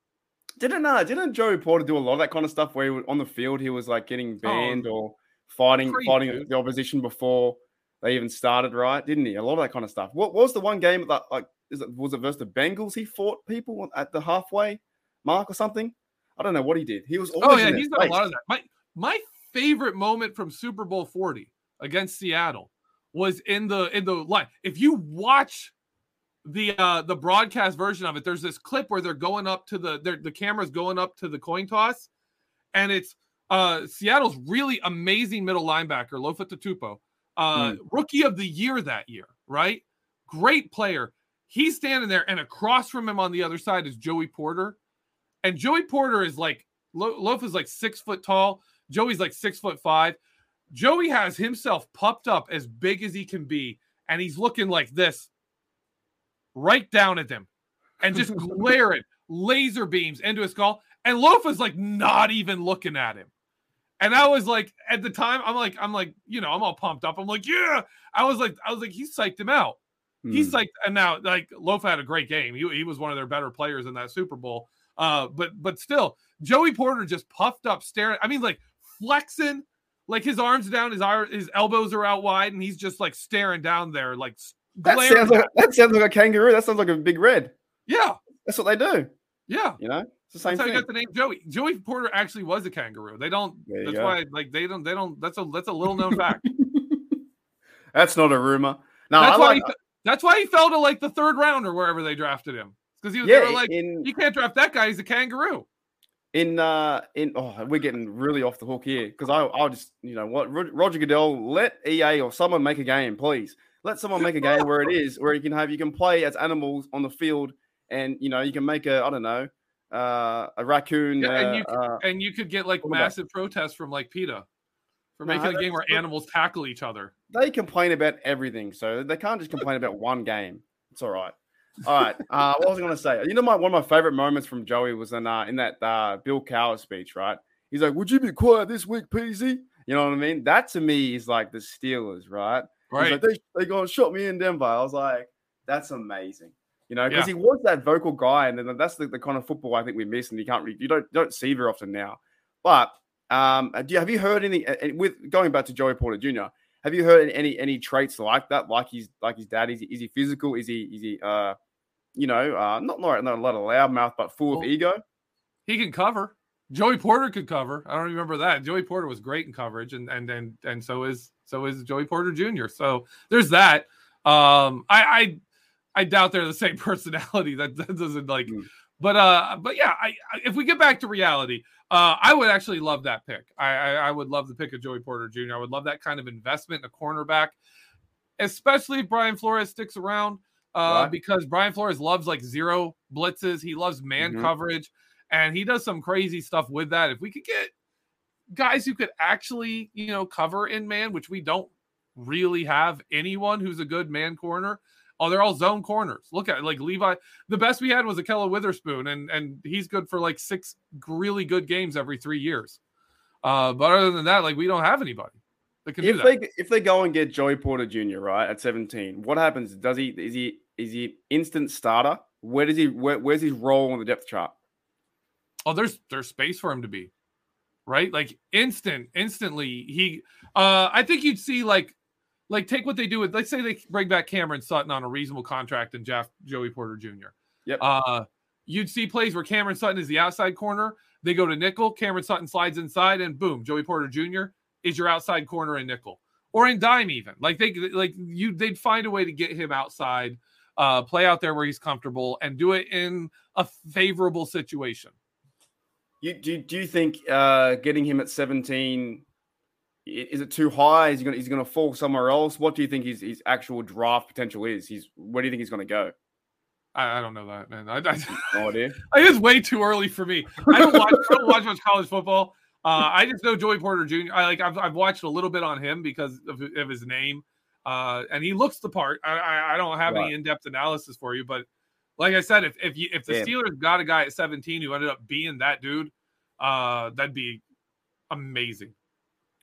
Didn't uh, didn't Joey Porter do a lot of that kind of stuff where he was, on the field he was like getting banned oh, or fighting free, fighting dude. the opposition before they even started, right? Didn't he? A lot of that kind of stuff. What, what was the one game that like is it, was it versus the Bengals? He fought people at the halfway mark or something. I don't know what he did. He was always oh yeah, in he's done a lot of that. My my. favorite moment from Super Bowl forty against Seattle was in the in the line. If you watch the uh, the broadcast version of it, there's this clip where they're going up to the the camera's going up to the coin toss, and it's uh, Seattle's really amazing middle linebacker Lofa Tatupo, uh, mm. rookie of the year that year, right? Great player. He's standing there, and across from him on the other side is Joey Porter, and Joey Porter is like Lofa's like six foot tall. Joey's like six foot five. Joey has himself puffed up as big as he can be, and he's looking like this right down at them and just glaring laser beams into his skull. And Lofa's like not even looking at him. And I was like, at the time, I'm like, I'm like, you know, I'm all pumped up. I'm like, yeah. I was like, I was like, he psyched him out. Mm. He's like, and now like Lofa had a great game. He, he was one of their better players in that Super Bowl. Uh, but but still, Joey Porter just puffed up, staring. I mean, like, flexing, like his arms down, his his elbows are out wide, and he's just like staring down there, like that sounds like, that sounds like a kangaroo. That sounds like a big red. Yeah, that's what they do. Yeah, you know, it's the same that's thing. How you got the name Joey. Joey Porter actually was a kangaroo. They don't. That's go. why, like, they don't. They don't. That's a that's a little known fact. That's not a rumor. No, that's I why. Like, he, that's why he fell to like the third round or wherever they drafted him, because he was yeah, they were like, in, you can't draft that guy. He's a kangaroo. In uh, in oh, we're getting really off the hook here because I I'll just you know what Roger Goodell, let E A or someone make a game, please. Let someone make a game where it is where you can have you can play as animals on the field, and you know you can make a I don't know uh, a raccoon. Yeah, and, uh, you, uh, and you could get like massive protests from like PETA for no, making a game where cool. animals tackle each other. They complain about everything, so they can't just complain about one game. It's all right. All right. Uh, what was I going to say? You know, my one of my favorite moments from Joey was in uh, in that uh, Bill Cowher speech, right? He's like, "Would you be quiet this week, P Z?" You know what I mean? That to me is like the Steelers, right? Right. Like, they they going to shut me in Denver. I was like, that's amazing. You know, because yeah. he was that vocal guy, and then that's the, the kind of football I think we miss, and you can't really, you don't don't see very often now. But um, do you, have you heard anything with going back to Joey Porter Junior? Have you heard any any traits like that? Like he's like his dad? Is he, is he physical? Is he is he uh, you know, uh, not not not a lot of loud mouth, but full well, of ego? He can cover. Joey Porter could cover. I don't remember that. Joey Porter was great in coverage, and and and and so is so is Joey Porter Junior So there's that. Um, I, I I doubt they're the same personality. That, that doesn't like, mm. but uh, but yeah. I, I if we get back to reality, uh, I would actually love that pick. I, I I would love the pick of Joey Porter Junior I would love that kind of investment in a cornerback, especially if Brian Flores sticks around, uh, right. because Brian Flores loves like zero blitzes. He loves man mm-hmm. coverage. And he does some crazy stuff with that. If we could get guys who could actually, you know, cover in man, which we don't really have anyone who's a good man corner. Oh, they're all zone corners. Look at it, like Levi. The best we had was Akella Witherspoon, and and he's good for like six really good games every three years. Uh, but other than that, like we don't have anybody that can if do that. They, if they go and get Joey Porter Junior right at seventeen, what happens? Does he is he is he instant starter? Where does he where, where's his role on the depth chart? Oh, there's there's space for him to be, right? Like instant, instantly he. Uh, I think you'd see like, like take what they do with. Let's say they bring back Cameron Sutton on a reasonable contract and Jeff Joey Porter Junior Yep. Uh, you'd see plays where Cameron Sutton is the outside corner. They go to nickel. Cameron Sutton slides inside, and boom, Joey Porter Junior is your outside corner in nickel or in dime even. Like they like you, they'd find a way to get him outside, uh, play out there where he's comfortable, and do it in a favorable situation. You, do, do you think uh, getting him at seventeen, is it too high? Is he going to fall somewhere else? What do you think his, his actual draft potential is? He's Where do you think he's going to go? I, I don't know that, man. I, I, oh, dear. It is way too early for me. I don't watch, I don't watch much college football. Uh, I just know Joey Porter Junior I, like, I've, I've watched a little bit on him because of, of his name, uh, and he looks the part. I, I, I don't have right. any in-depth analysis for you, but like I said, if if, you, if the yeah. Steelers got a guy at seventeen who ended up being that dude, uh, that'd be amazing.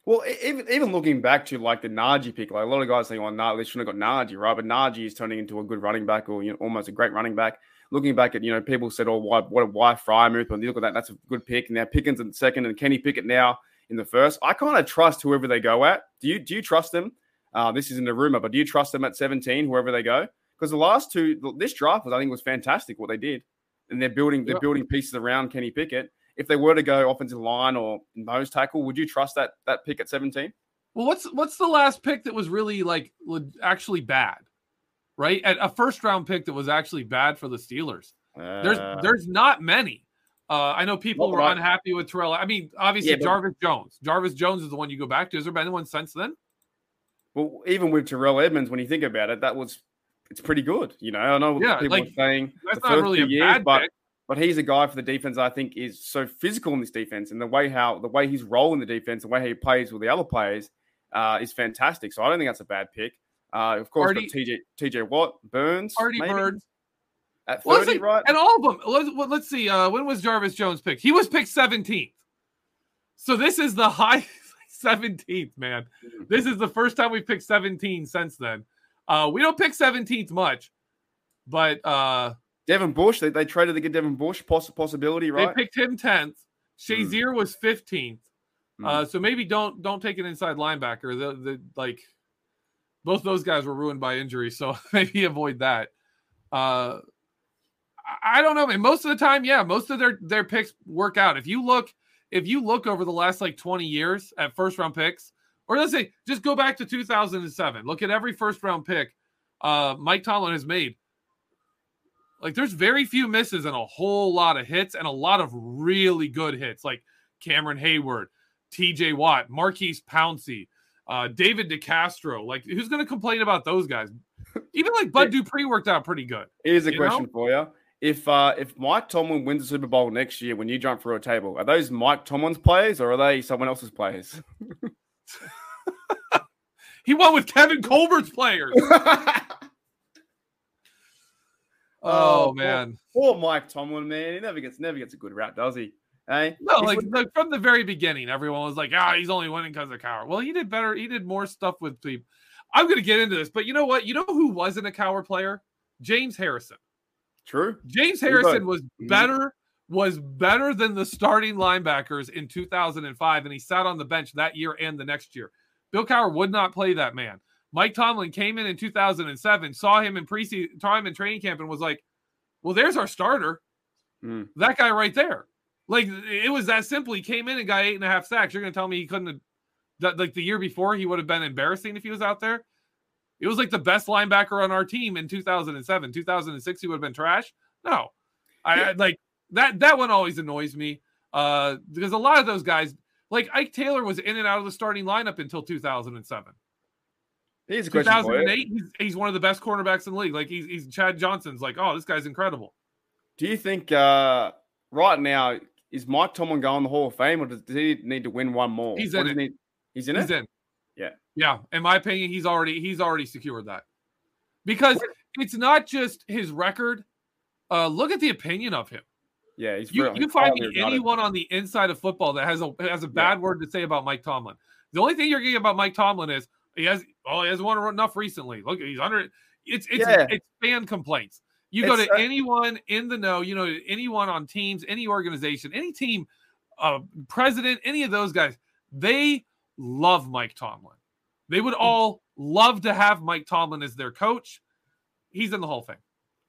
Well, even, even looking back to like the Najee pick, like a lot of guys saying, "Well, nah, they shouldn't have got Najee, right?" But Najee is turning into a good running back, or you know, almost a great running back. Looking back at you know, people said, "Oh, why what why Frymouth?" And you look at that, that's a good pick. And now Pickens in the second, and Kenny Pickett now in the first. I kind of trust whoever they go at. Do you do you trust them? Uh, this isn't a rumor, but do you trust them at seventeen, whoever they go? Because the last two, this draft was, I think, was fantastic what they did, and they're building they're yeah. building pieces around Kenny Pickett. If they were to go offensive line or nose tackle, would you trust that that pick at seventeen? Well, what's what's the last pick that was really like actually bad, right? At a first round pick that was actually bad for the Steelers. Uh, there's there's not many. Uh, I know people were right. unhappy with Terrell. I mean, obviously yeah, but- Jarvis Jones. Jarvis Jones is the one you go back to. Has there been anyone since then? Well, even with Terrell Edmonds, when you think about it, that was. It's pretty good, you know. I know what yeah, people like, are saying. That's not really a years, bad but, pick. But he's a guy for the defense. I think is so physical in this defense, and the way how the way he's rolling the defense, the way he plays with the other players, uh, is fantastic. So I don't think that's a bad pick. Uh, of course, T J T J Watt, Burns, Hardy Burns at thirty, well, like, right? And all of them. Let's, well, let's see. Uh, when was Jarvis Jones picked? He was picked seventeenth. So this is the high seventeenth, man. This is the first time we picked seventeen since then. Uh, we don't pick seventeenth much, but uh, Devin Bush, they, they traded to get Devin Bush, poss- possibility, right? They picked him tenth. Shazier mm. was fifteenth. Mm. Uh, so maybe don't don't take an inside linebacker. The, the, like both those guys were ruined by injury, so maybe avoid that. Uh, I, I don't know, man. Most of the time, yeah, most of their, their picks work out. If you look, if you look over the last like twenty years at first round picks. Or let's say, just go back to two thousand seven. Look at every first-round pick uh, Mike Tomlin has made. Like, there's very few misses and a whole lot of hits and a lot of really good hits, like Cameron Hayward, T J Watt, Marquise Pouncey, uh, David DeCastro. Like, who's going to complain about those guys? Even, like, Bud Dupree worked out pretty good. Here's a question know? for you. If uh, if Mike Tomlin wins the Super Bowl next year when you jump through a table, are those Mike Tomlin's players or are they someone else's players? He won with Kevin Colbert's players. Oh, oh man. Poor, poor Mike Tomlin, man. He never gets never gets a good rap, does he? Hey? No, like, like from the very beginning, everyone was like, ah, he's only winning because of Cowher. Well, he did better. He did more stuff with people. I'm going to get into this, but you know what? You know who wasn't a Cowher player? James Harrison. True. James Harrison was better was better than the starting linebackers in two thousand five, and he sat on the bench that year and the next year. Bill Cowher would not play that man. Mike Tomlin came in in two thousand seven, saw him in preseason time in training camp, and was like, well, there's our starter. Mm. That guy right there. Like, it was that simple. He came in and got eight and a half sacks. You're going to tell me he couldn't have that, like the year before, he would have been embarrassing if he was out there. It was like the best linebacker on our team in two thousand seven, two thousand six. He would have been trash. No, I, I like that. That one always annoys me uh, because a lot of those guys, like Ike Taylor, was in and out of the starting lineup until two thousand seven. He's a two thousand eight. He's, he's one of the best cornerbacks in the league. Like he's, he's Chad Johnson's. Like, oh, this guy's incredible. Do you think uh, right now is Mike Tomlin going the Hall of Fame, or does he need to win one more? He's in it. He's in it? He's in. Yeah. Yeah. In my opinion, he's already he's already secured that. Because it's not just his record. Uh, look at the opinion of him. Yeah, he's you, you find me anyone on the inside of football that has a has a bad yeah. word to say about Mike Tomlin. The only thing you're getting about Mike Tomlin is he has oh he hasn't won enough recently. Look, he's under it's it's yeah. it's fan complaints. You it's, go to uh, anyone in the know, you know, anyone on teams, any organization, any team, uh, president, any of those guys, they love Mike Tomlin. They would all love to have Mike Tomlin as their coach. He's in the Hall of Fame.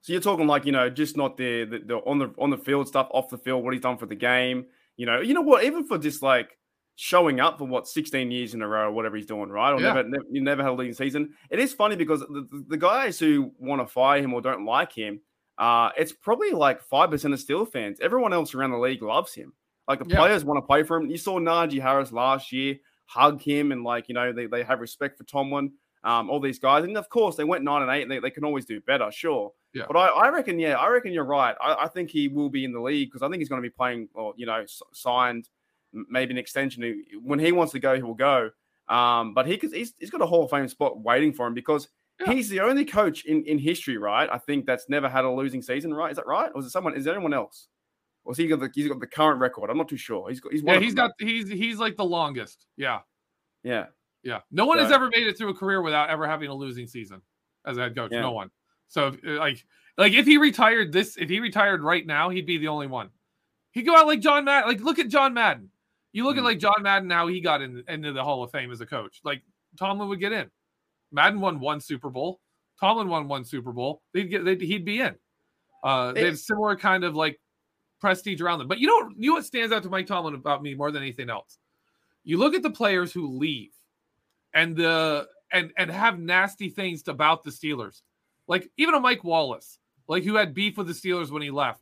So you're talking like, you know, just not the, the, the on the on the field stuff, off the field, what he's done for the game. You know, you know what? Even for just like showing up for what sixteen years in a row or whatever he's doing, right? Or yeah. never, never you never had a leading season. It is funny because the, the guys who want to fire him or don't like him, uh, it's probably like five percent of Steelers fans. Everyone else around the league loves him. Like the yeah. players want to play for him. You saw Najee Harris last year hug him, and like, you know, they, they have respect for Tomlin, um, all these guys. And of course they went nine and eight and they, they can always do better. Sure. Yeah. But I, I reckon, yeah, I reckon you're right. I, I think he will be in the league because I think he's going to be playing, or, you know, signed maybe an extension. When he wants to go, he will go. Um, but he could, he's, he's got a Hall of Fame spot waiting for him because yeah. he's the only coach in, in history, right? I think that's never had a losing season, right? Is that right? Or is it someone, is there anyone else? Or he got the, he's got the current record? I'm not too sure. He's got, he's, one yeah, he's got, he's, he's like the longest. Yeah. Yeah. Yeah. No one so. has ever made it through a career without ever having a losing season as a head coach. Yeah. No one. So like, like if he retired this, if he retired right now, he'd be the only one. He'd go out like John Madden. Like, look at John Madden. You look mm. at like John Madden, how he got in, into the Hall of Fame as a coach. Like Tomlin would get in. Madden won one Super Bowl. Tomlin won one Super Bowl. They'd get, they'd, he'd be in. Uh, they have similar kind of like prestige around them. But you know, you know what stands out to Mike Tomlin about me more than anything else? You look at the players who leave and the and and have nasty things about the Steelers. Like even a Mike Wallace, like who had beef with the Steelers when he left.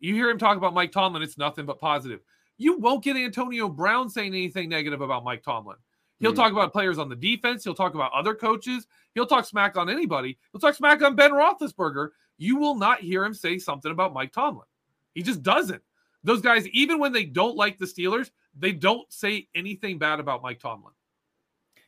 You hear him talk about Mike Tomlin, it's nothing but positive. You won't get Antonio Brown saying anything negative about Mike Tomlin. He'll mm-hmm. talk about players on the defense. He'll talk about other coaches. He'll talk smack on anybody. He'll talk smack on Ben Roethlisberger. You will not hear him say something about Mike Tomlin. He just doesn't. Those guys, even when they don't like the Steelers, they don't say anything bad about Mike Tomlin.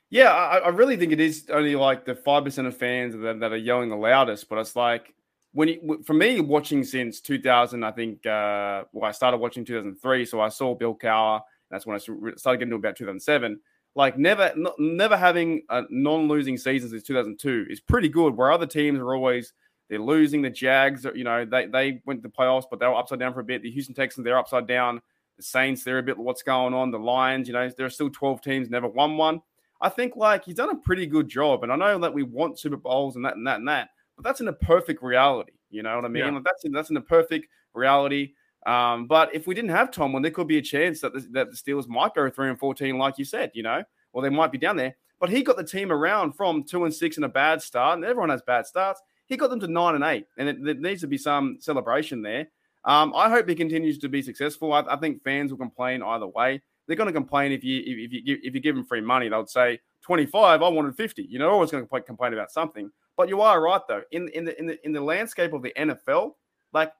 Yeah, I, I really think it is only like the five percent of fans that, that are yelling the loudest. But it's like, when you, for me, watching since two thousand, I think, uh, well, I started watching two thousand three. So I saw Bill Cowher. That's when I started getting to about two thousand seven. Like never no, never having a non-losing season since two thousand two is pretty good, where other teams are always... They're losing. The Jags, you know, they, they went to the playoffs, but they were upside down for a bit. The Houston Texans, they're upside down. The Saints, they're a bit what's going on. The Lions, you know, there are still twelve teams, never won one. I think, like, he's done a pretty good job. And I know that we want Super Bowls and that and that and that, but that's in a perfect reality. You know what I mean? Yeah. Like that's, in, that's in a perfect reality. Um, but if we didn't have Tomlin, there could be a chance that the, that the Steelers might go three and fourteen, like you said, you know, or they might be down there. But he got the team around from two and six and a bad start, and everyone has bad starts. He got them to nine and eight, and it, there needs to be some celebration there. Um, I hope he continues to be successful. I, I think fans will complain either way. They're going to complain if you if you if you give them free money, they'll say twenty-five. I wanted fifty. You know, always going to complain about something. But you are right though. In in the in the in the landscape of the N F L, like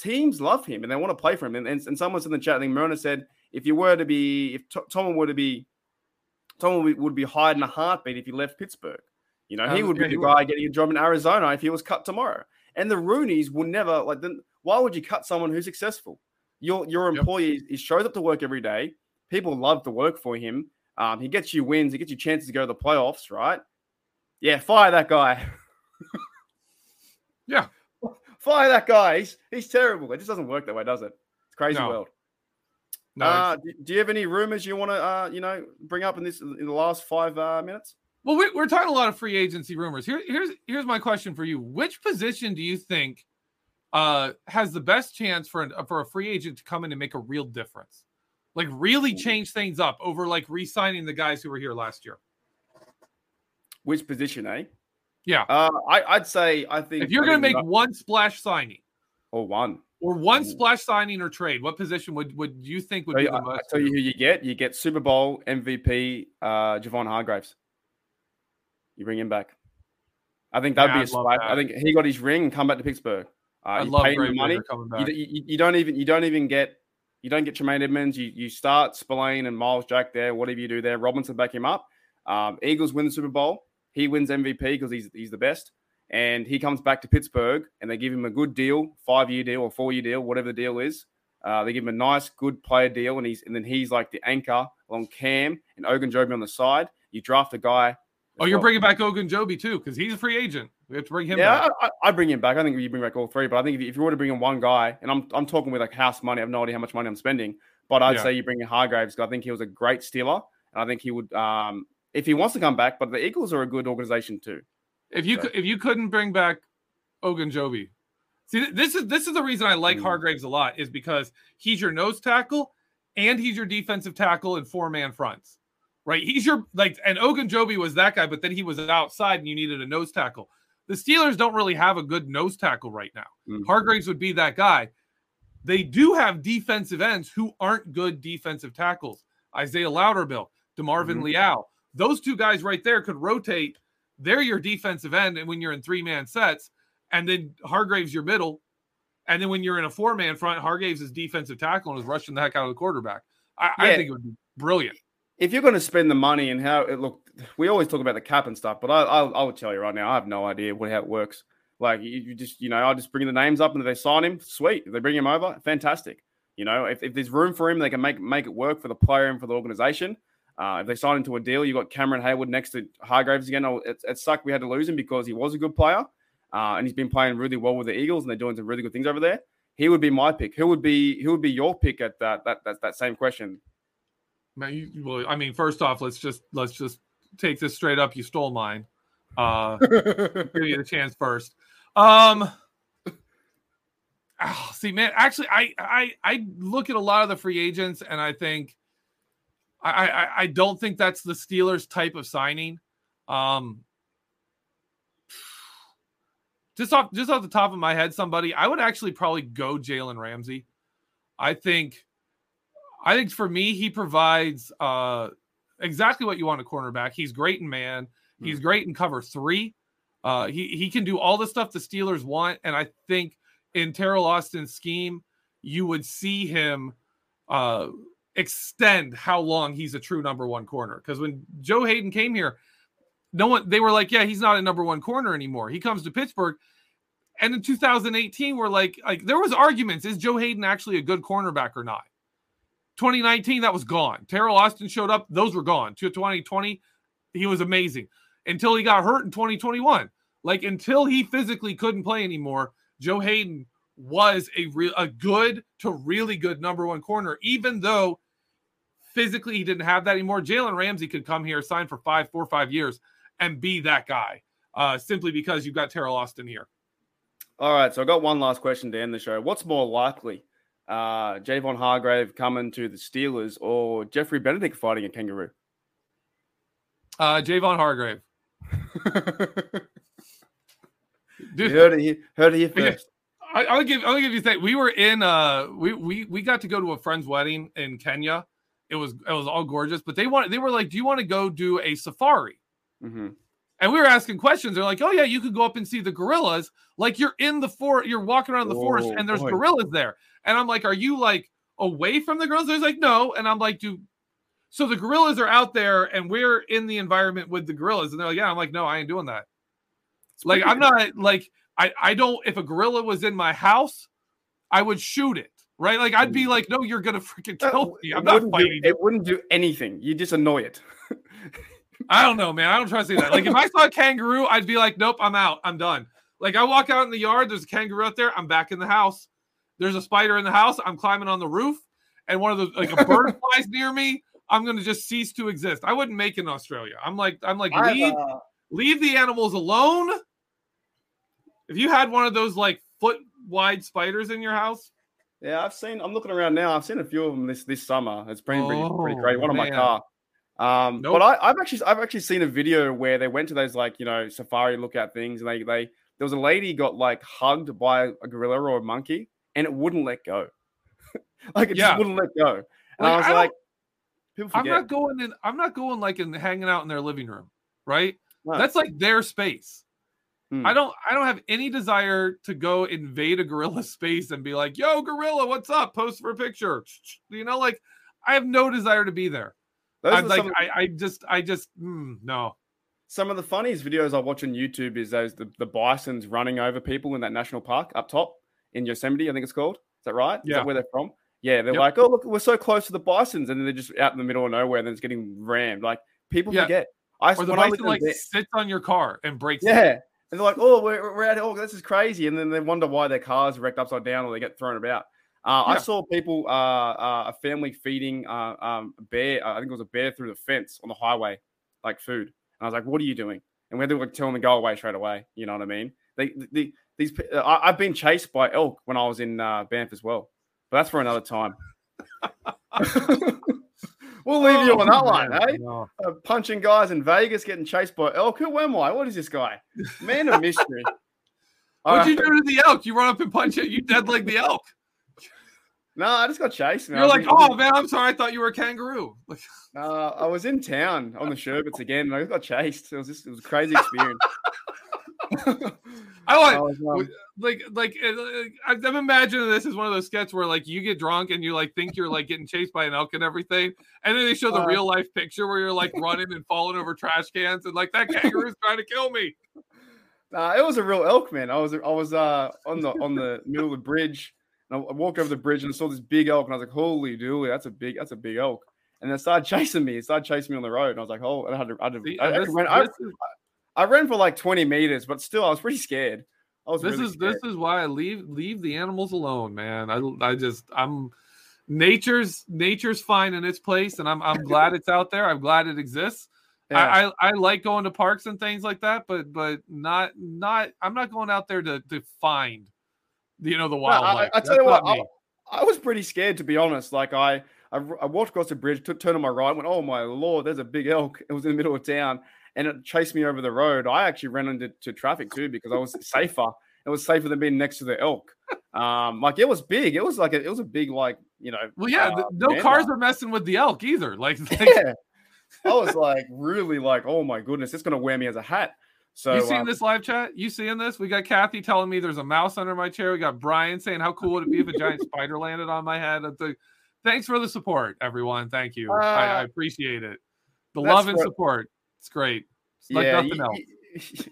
teams love him and they want to play for him. And and, and someone in the chat, I think Myrna said, if you were to be if T- Tomlin were to be, Tomlin would be hired in a heartbeat if he left Pittsburgh. You know, he would be the guy getting a job in Arizona if he was cut tomorrow. And the Rooneys will never, like, then why would you cut someone who's successful? Your your employee yep. he shows up to work every day. People love to work for him. Um, he gets you wins. He gets you chances to go to the playoffs, right? Yeah, fire that guy. yeah. Fire that guy. He's, he's terrible. It just doesn't work that way, does it? It's crazy no. world. No. Uh, do, do you have any rumors you want to, uh, you know, bring up in this in the last five uh, minutes? Well, we, we're talking a lot of free agency rumors. Here, here's here's my question for you. Which position do you think uh, has the best chance for an, for a free agent to come in and make a real difference? Like really change things up over like re-signing the guys who were here last year. Which position, eh? Yeah. Uh, I, I'd say, I think. If you're going to make one splash signing. Or one. Or one Ooh. splash signing or trade, what position would, would you think would so, be the I, most? I'll tell you who you get. You get Super Bowl M V P uh, Javon Hargrave. You bring him back. I think that'd yeah, be a splash. That. I think he got his ring and come back to Pittsburgh. Uh, I love him money. Coming back. You, you, you don't even you don't even get you don't get Tremaine Edmonds. You you start Spillane and Miles Jack there. Whatever you do there, Robinson back him up. Um, Eagles win the Super Bowl. He wins M V P because he's he's the best. And he comes back to Pittsburgh, and they give him a good deal, five-year deal or four-year deal, whatever the deal is. Uh, they give him a nice, good player deal, and he's and then he's like the anchor along Cam and Ogunjobi on the side. You draft a guy. Oh, you're well. bringing back Ogunjobi too because he's a free agent. We have to bring him yeah, back. Yeah, I, I bring him back. I think you bring back all three, but I think if you, if you were to bring in one guy, and I'm I'm talking with like house money. I have no idea how much money I'm spending, but I'd yeah. say you bring in Hargraves because I think he was a great Steeler, and I think he would um, if he wants to come back, but the Eagles are a good organization too. If you so. if you couldn't bring back Ogunjobi, see this is this is the reason I like mm. Hargraves a lot is because he's your nose tackle and he's your defensive tackle in four man fronts, right? He's your like and Ogunjobi was that guy, but then he was outside and you needed a nose tackle. The Steelers don't really have a good nose tackle right now. Mm. Hargraves would be that guy. They do have defensive ends who aren't good defensive tackles. Isaiah Loudermilk, DeMarvin mm. Leal, those two guys right there could rotate. They're your defensive end, and when you're in three-man sets, and then Hargrave's your middle, and then when you're in a four-man front, Hargrave's his defensive tackle and is rushing the heck out of the quarterback. I, yeah. I think it would be brilliant. If you're going to spend the money and how it look, we always talk about the cap and stuff, but I, I, I would tell you right now, I have no idea what how it works. Like you, you just, you know, I just bring the names up and if they sign him, sweet. If they bring him over, fantastic. You know, if, if there's room for him, they can make make it work for the player and for the organization. Uh, if they sign into a deal, you got Cameron Hayward next to Hargraves again. Oh, it, it sucked we had to lose him because he was a good player, uh, and he's been playing really well with the Eagles, and they're doing some really good things over there. He would be my pick. Who would be who would be your pick at that that that, that same question? Man, you, well, I mean, first off, let's just let's just take this straight up. You stole mine. Uh, give you the chance first. Um, oh, see, man, actually, I I I look at a lot of the free agents, and I think. I, I, I don't think that's the Steelers type of signing. Um, just off just off the top of my head, somebody I would actually probably go Jalen Ramsey. I think, I think for me he provides uh, exactly what you want in a cornerback. He's great in man. Mm-hmm. He's great in cover three. Uh, he he can do all the stuff the Steelers want, and I think in Terrell Austin's scheme, you would see him. Uh, extend how long he's a true number one corner. Because when Joe Hayden came here, no one they were like, yeah, he's not a number one corner anymore. He comes to Pittsburgh. And in two thousand eighteen, we're like, like there was arguments. Is Joe Hayden actually a good cornerback or not? twenty nineteen, that was gone. Terrell Austin showed up. Those were gone. twenty twenty, he was amazing. Until he got hurt in twenty twenty-one. Like until he physically couldn't play anymore, Joe Hayden was a real a good to really good number one corner, even though physically he didn't have that anymore. Jalen Ramsey could come here, sign for five, four, five years, and be that guy uh, simply because you've got Terrell Austin here. All right, so I got one last question to end the show. What's more likely, uh, Javon Hargrave coming to the Steelers or Geoffrey Benedict fighting a kangaroo? Uh, Javon Hargrave. Dude, you heard it here, heard it here first. I, I'll give I'll give you a thing. We were in uh we, we we got to go to a friend's wedding in Kenya. It was it was all gorgeous, but they wanted they were like, do you want to go do a safari? Mm-hmm. And we were asking questions. They're like, oh yeah, you could go up and see the gorillas. Like you're in the forest, you're walking around the Whoa, forest, and there's boy. gorillas there. And I'm like, are you like away from the gorillas? They're like, no. And I'm like, do so the gorillas are out there, and we're in the environment with the gorillas. And they're like, yeah. I'm like, no, I ain't doing that. It's like I'm not like. I, I don't, if a gorilla was in my house, I would shoot it, right? Like, I'd be like, no, you're going to freaking kill me. I'm not fighting it. It wouldn't do anything. You just annoy it. I don't know, man. I don't try to say that. Like, if I saw a kangaroo, I'd be like, nope, I'm out. I'm done. Like, I walk out in the yard, there's a kangaroo out there, I'm back in the house. There's a spider in the house, I'm climbing on the roof, and one of those, like, a bird flies near me, I'm going to just cease to exist. I wouldn't make it in Australia. I'm like, I'm like, I leave, uh... leave the animals alone. If you had one of those, like, foot-wide spiders in your house. Yeah, I've seen, I'm looking around now, I've seen a few of them this, this summer. It's been pretty, oh, pretty great. One man. on my car. Um, nope. But I, I've actually I've actually seen a video where they went to those, like, you know, safari lookout things, and they they there was a lady got, like, hugged by a gorilla or a monkey, and it wouldn't let go. Like, it yeah. just wouldn't let go. And like, I was I like, people forget. I'm not going in. I'm not going like in hanging out in their living room, right? No. That's like their space. Hmm. I don't I don't have any desire to go invade a gorilla space and be like, yo, gorilla, what's up? Post for a picture. You know, like, I have no desire to be there. I'm like, I, I just, I just, mm, no. Some of the funniest videos I watch on YouTube is those, the, the bisons running over people in that national park up top in Yosemite, I think it's called. Is that right? Is yeah. that where they're from? Yeah. They're yep. like, oh, look, we're so close to the bisons. And then they're just out in the middle of nowhere and then it's getting rammed. Like, people yeah. forget. I, or the bison, like, there, sits on your car and breaks yeah. it. And they're like, oh, we're, we're out. Oh, this is crazy. And then they wonder why their car's wrecked upside down or they get thrown about. Uh, yeah. I saw people, uh, uh, a family feeding uh, um, a bear, uh, I think it was a bear through the fence on the highway, like food. And I was like, what are you doing? And we had to, like, tell them to go away straight away. You know what I mean? They, they, these, uh, I've been chased by elk when I was in uh, Banff as well. But that's for another time. We'll leave oh, you on that line, eh? No. Uh, punching guys in Vegas, getting chased by elk. Who am I? What is this guy? Man of mystery. What'd you do to the elk? You run up and punch it. You dead like the elk. No, I just got chased, man. You're like, oh, man, I'm sorry. I thought you were a kangaroo. uh, I was in town on the Sherbets again, and I just got chased. It was just it was a crazy experience. I want, I was, um, like, like, I'm imagining this is one of those sketches where, like, you get drunk and you, like, think you're, like, getting chased by an elk and everything. And then they show the uh, real life picture where you're, like, running and falling over trash cans and, like, that kangaroo's trying to kill me. Uh, it was a real elk, man. I was, I was uh, on the, on the middle of the bridge. And I walked over the bridge and I saw this big elk, and I was like, holy dooly, that's a big, that's a big elk. And it started chasing me. It started chasing me on the road. And I was like, oh, I had to, I, had to, See, I, I, this, ran, I, I ran for like twenty meters, but still I was pretty scared. I was this really is scared. This is why I leave leave the animals alone, man. I I just I'm nature's nature's fine in its place, and I'm I'm glad it's out there. I'm glad it exists. Yeah. I, I I like going to parks and things like that, but but not not I'm not going out there to, to find. You know, the wildlife. No, I, I tell you what, I, I was pretty scared, to be honest. Like, I, I, I walked across the bridge, took turn on my right, went, oh, my Lord, there's a big elk. It was in the middle of town, and it chased me over the road. I actually ran into to traffic, too, because I was safer. It was safer than being next to the elk. Um, like, it was big. It was like a, it was a big, like, you know. Well, yeah, uh, no bandana. Cars are messing with the elk either. Like, like... Yeah. I was, like, really like, oh, my goodness, it's going to wear me as a hat. So, you seeing um, this live chat? You seeing this? We got Kathy telling me there's a mouse under my chair. We got Brian saying, how cool would it be if a giant spider landed on my head? Like, thanks for the support, everyone. Thank you. Uh, I, I appreciate it. The love and what, support. It's great. It's like yeah, nothing else. You,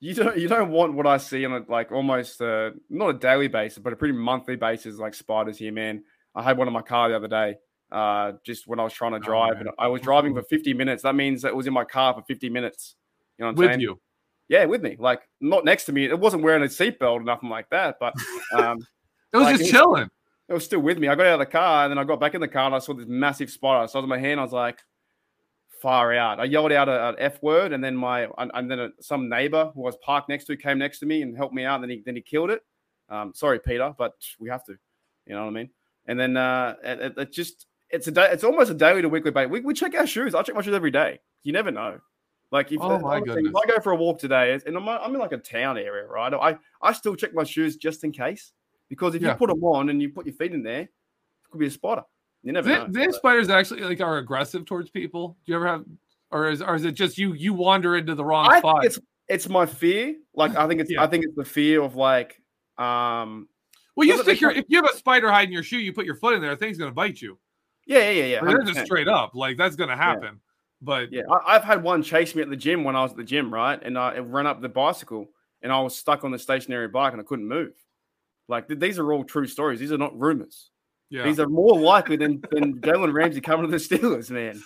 you don't you don't want what I see on a, like almost uh, not a daily basis, but a pretty monthly basis, like spiders here, man. I had one in my car the other day, uh, just when I was trying to drive. Oh, and I was driving for fifty minutes. That means that it was in my car for fifty minutes. You know what I'm With saying? you. Yeah, with me. Like, not next to me. It wasn't wearing a seatbelt or nothing like that, but... Um, it was like, just chilling. It was still with me. I got out of the car, and then I got back in the car, and I saw this massive spider. So I was in my hand, I was like, far out. I yelled out an F word, and then my and, and then a, some neighbor who I was parked next to came next to me and helped me out, and then he, then he killed it. Um, sorry, Peter, but we have to. You know what I mean? And then uh, it, it just... It's a day, it's almost a daily to weekly basis. We, we check our shoes. I check my shoes every day. You never know. Like, if, oh my goodness. If I go for a walk today, and I'm, I'm in like a town area, right? I, I still check my shoes just in case, because if yeah. you put them on and you put your feet in there, it could be a spider. You never know. The spiders actually like are aggressive towards people. Do you ever have, or is or is it just you you wander into the wrong I spot? Think it's it's my fear. Like I think it's yeah. I think it's the fear of like um. Well, you stick your if you have a spider hiding your shoe, you put your foot in there, the thing's gonna bite you. Yeah, yeah, yeah. yeah. They're just straight up like that's gonna happen. Yeah. But yeah, I've had one chase me at the gym when I was at the gym, right? And I ran up the bicycle and I was stuck on the stationary bike and I couldn't move. Like, th- these are all true stories. These are not rumors. Yeah. These are more likely than, than Jalen Ramsey coming to the Steelers, man.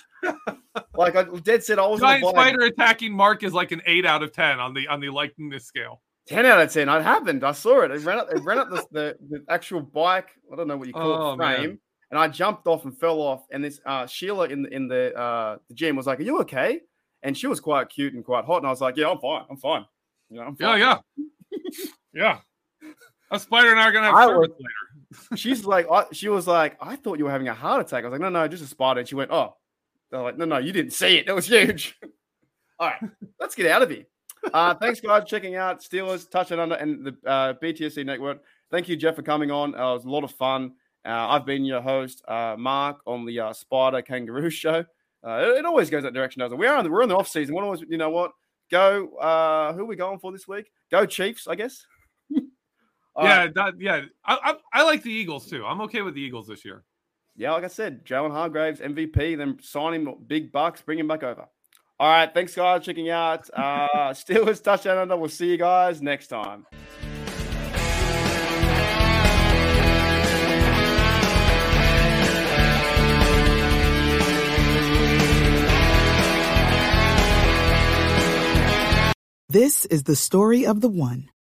Like, I dead said I was Giant on the bike. Spider attacking Mark is like an eight out of ten on the on the likeness scale. ten out of ten. It happened. I saw it. It ran up, it ran up the, the, the actual bike. I don't know what you call oh, it, frame. Man. And I jumped off and fell off. And this uh, Sheila in, in the, uh, the gym was like, "Are you okay?" And she was quite cute and quite hot. And I was like, "Yeah, I'm fine. I'm fine. You know, I'm fine." Yeah, yeah. Yeah. A spider and I are going to have I service was, later. She's like, I, she was like, "I thought you were having a heart attack." I was like, "No, no, just a spider." And she went, "Oh." They're like, "No, no, you didn't see it. That was huge." All right, let's get out of here. Uh, thanks, guys, for checking out Steelers, Touch and Under, and the uh, B T S C Network. Thank you, Jeff, for coming on. Uh, it was a lot of fun. Uh, I've been your host, uh, Mark, on the uh, Spider Kangaroo Show. Uh, it, it always goes that direction, doesn't it? We are in the, we're in the off season. We're always, you know what? Go. Uh, who are we going for this week? Go Chiefs, I guess. Yeah, that, yeah. I, I I like the Eagles too. I'm okay with the Eagles this year. Yeah, like I said, Jalen Hargrave's M V P. Then sign him big bucks, bring him back over. All right, thanks, guys, for checking out uh, Steelers Touch and Under. We'll see you guys next time. This is the story of the one.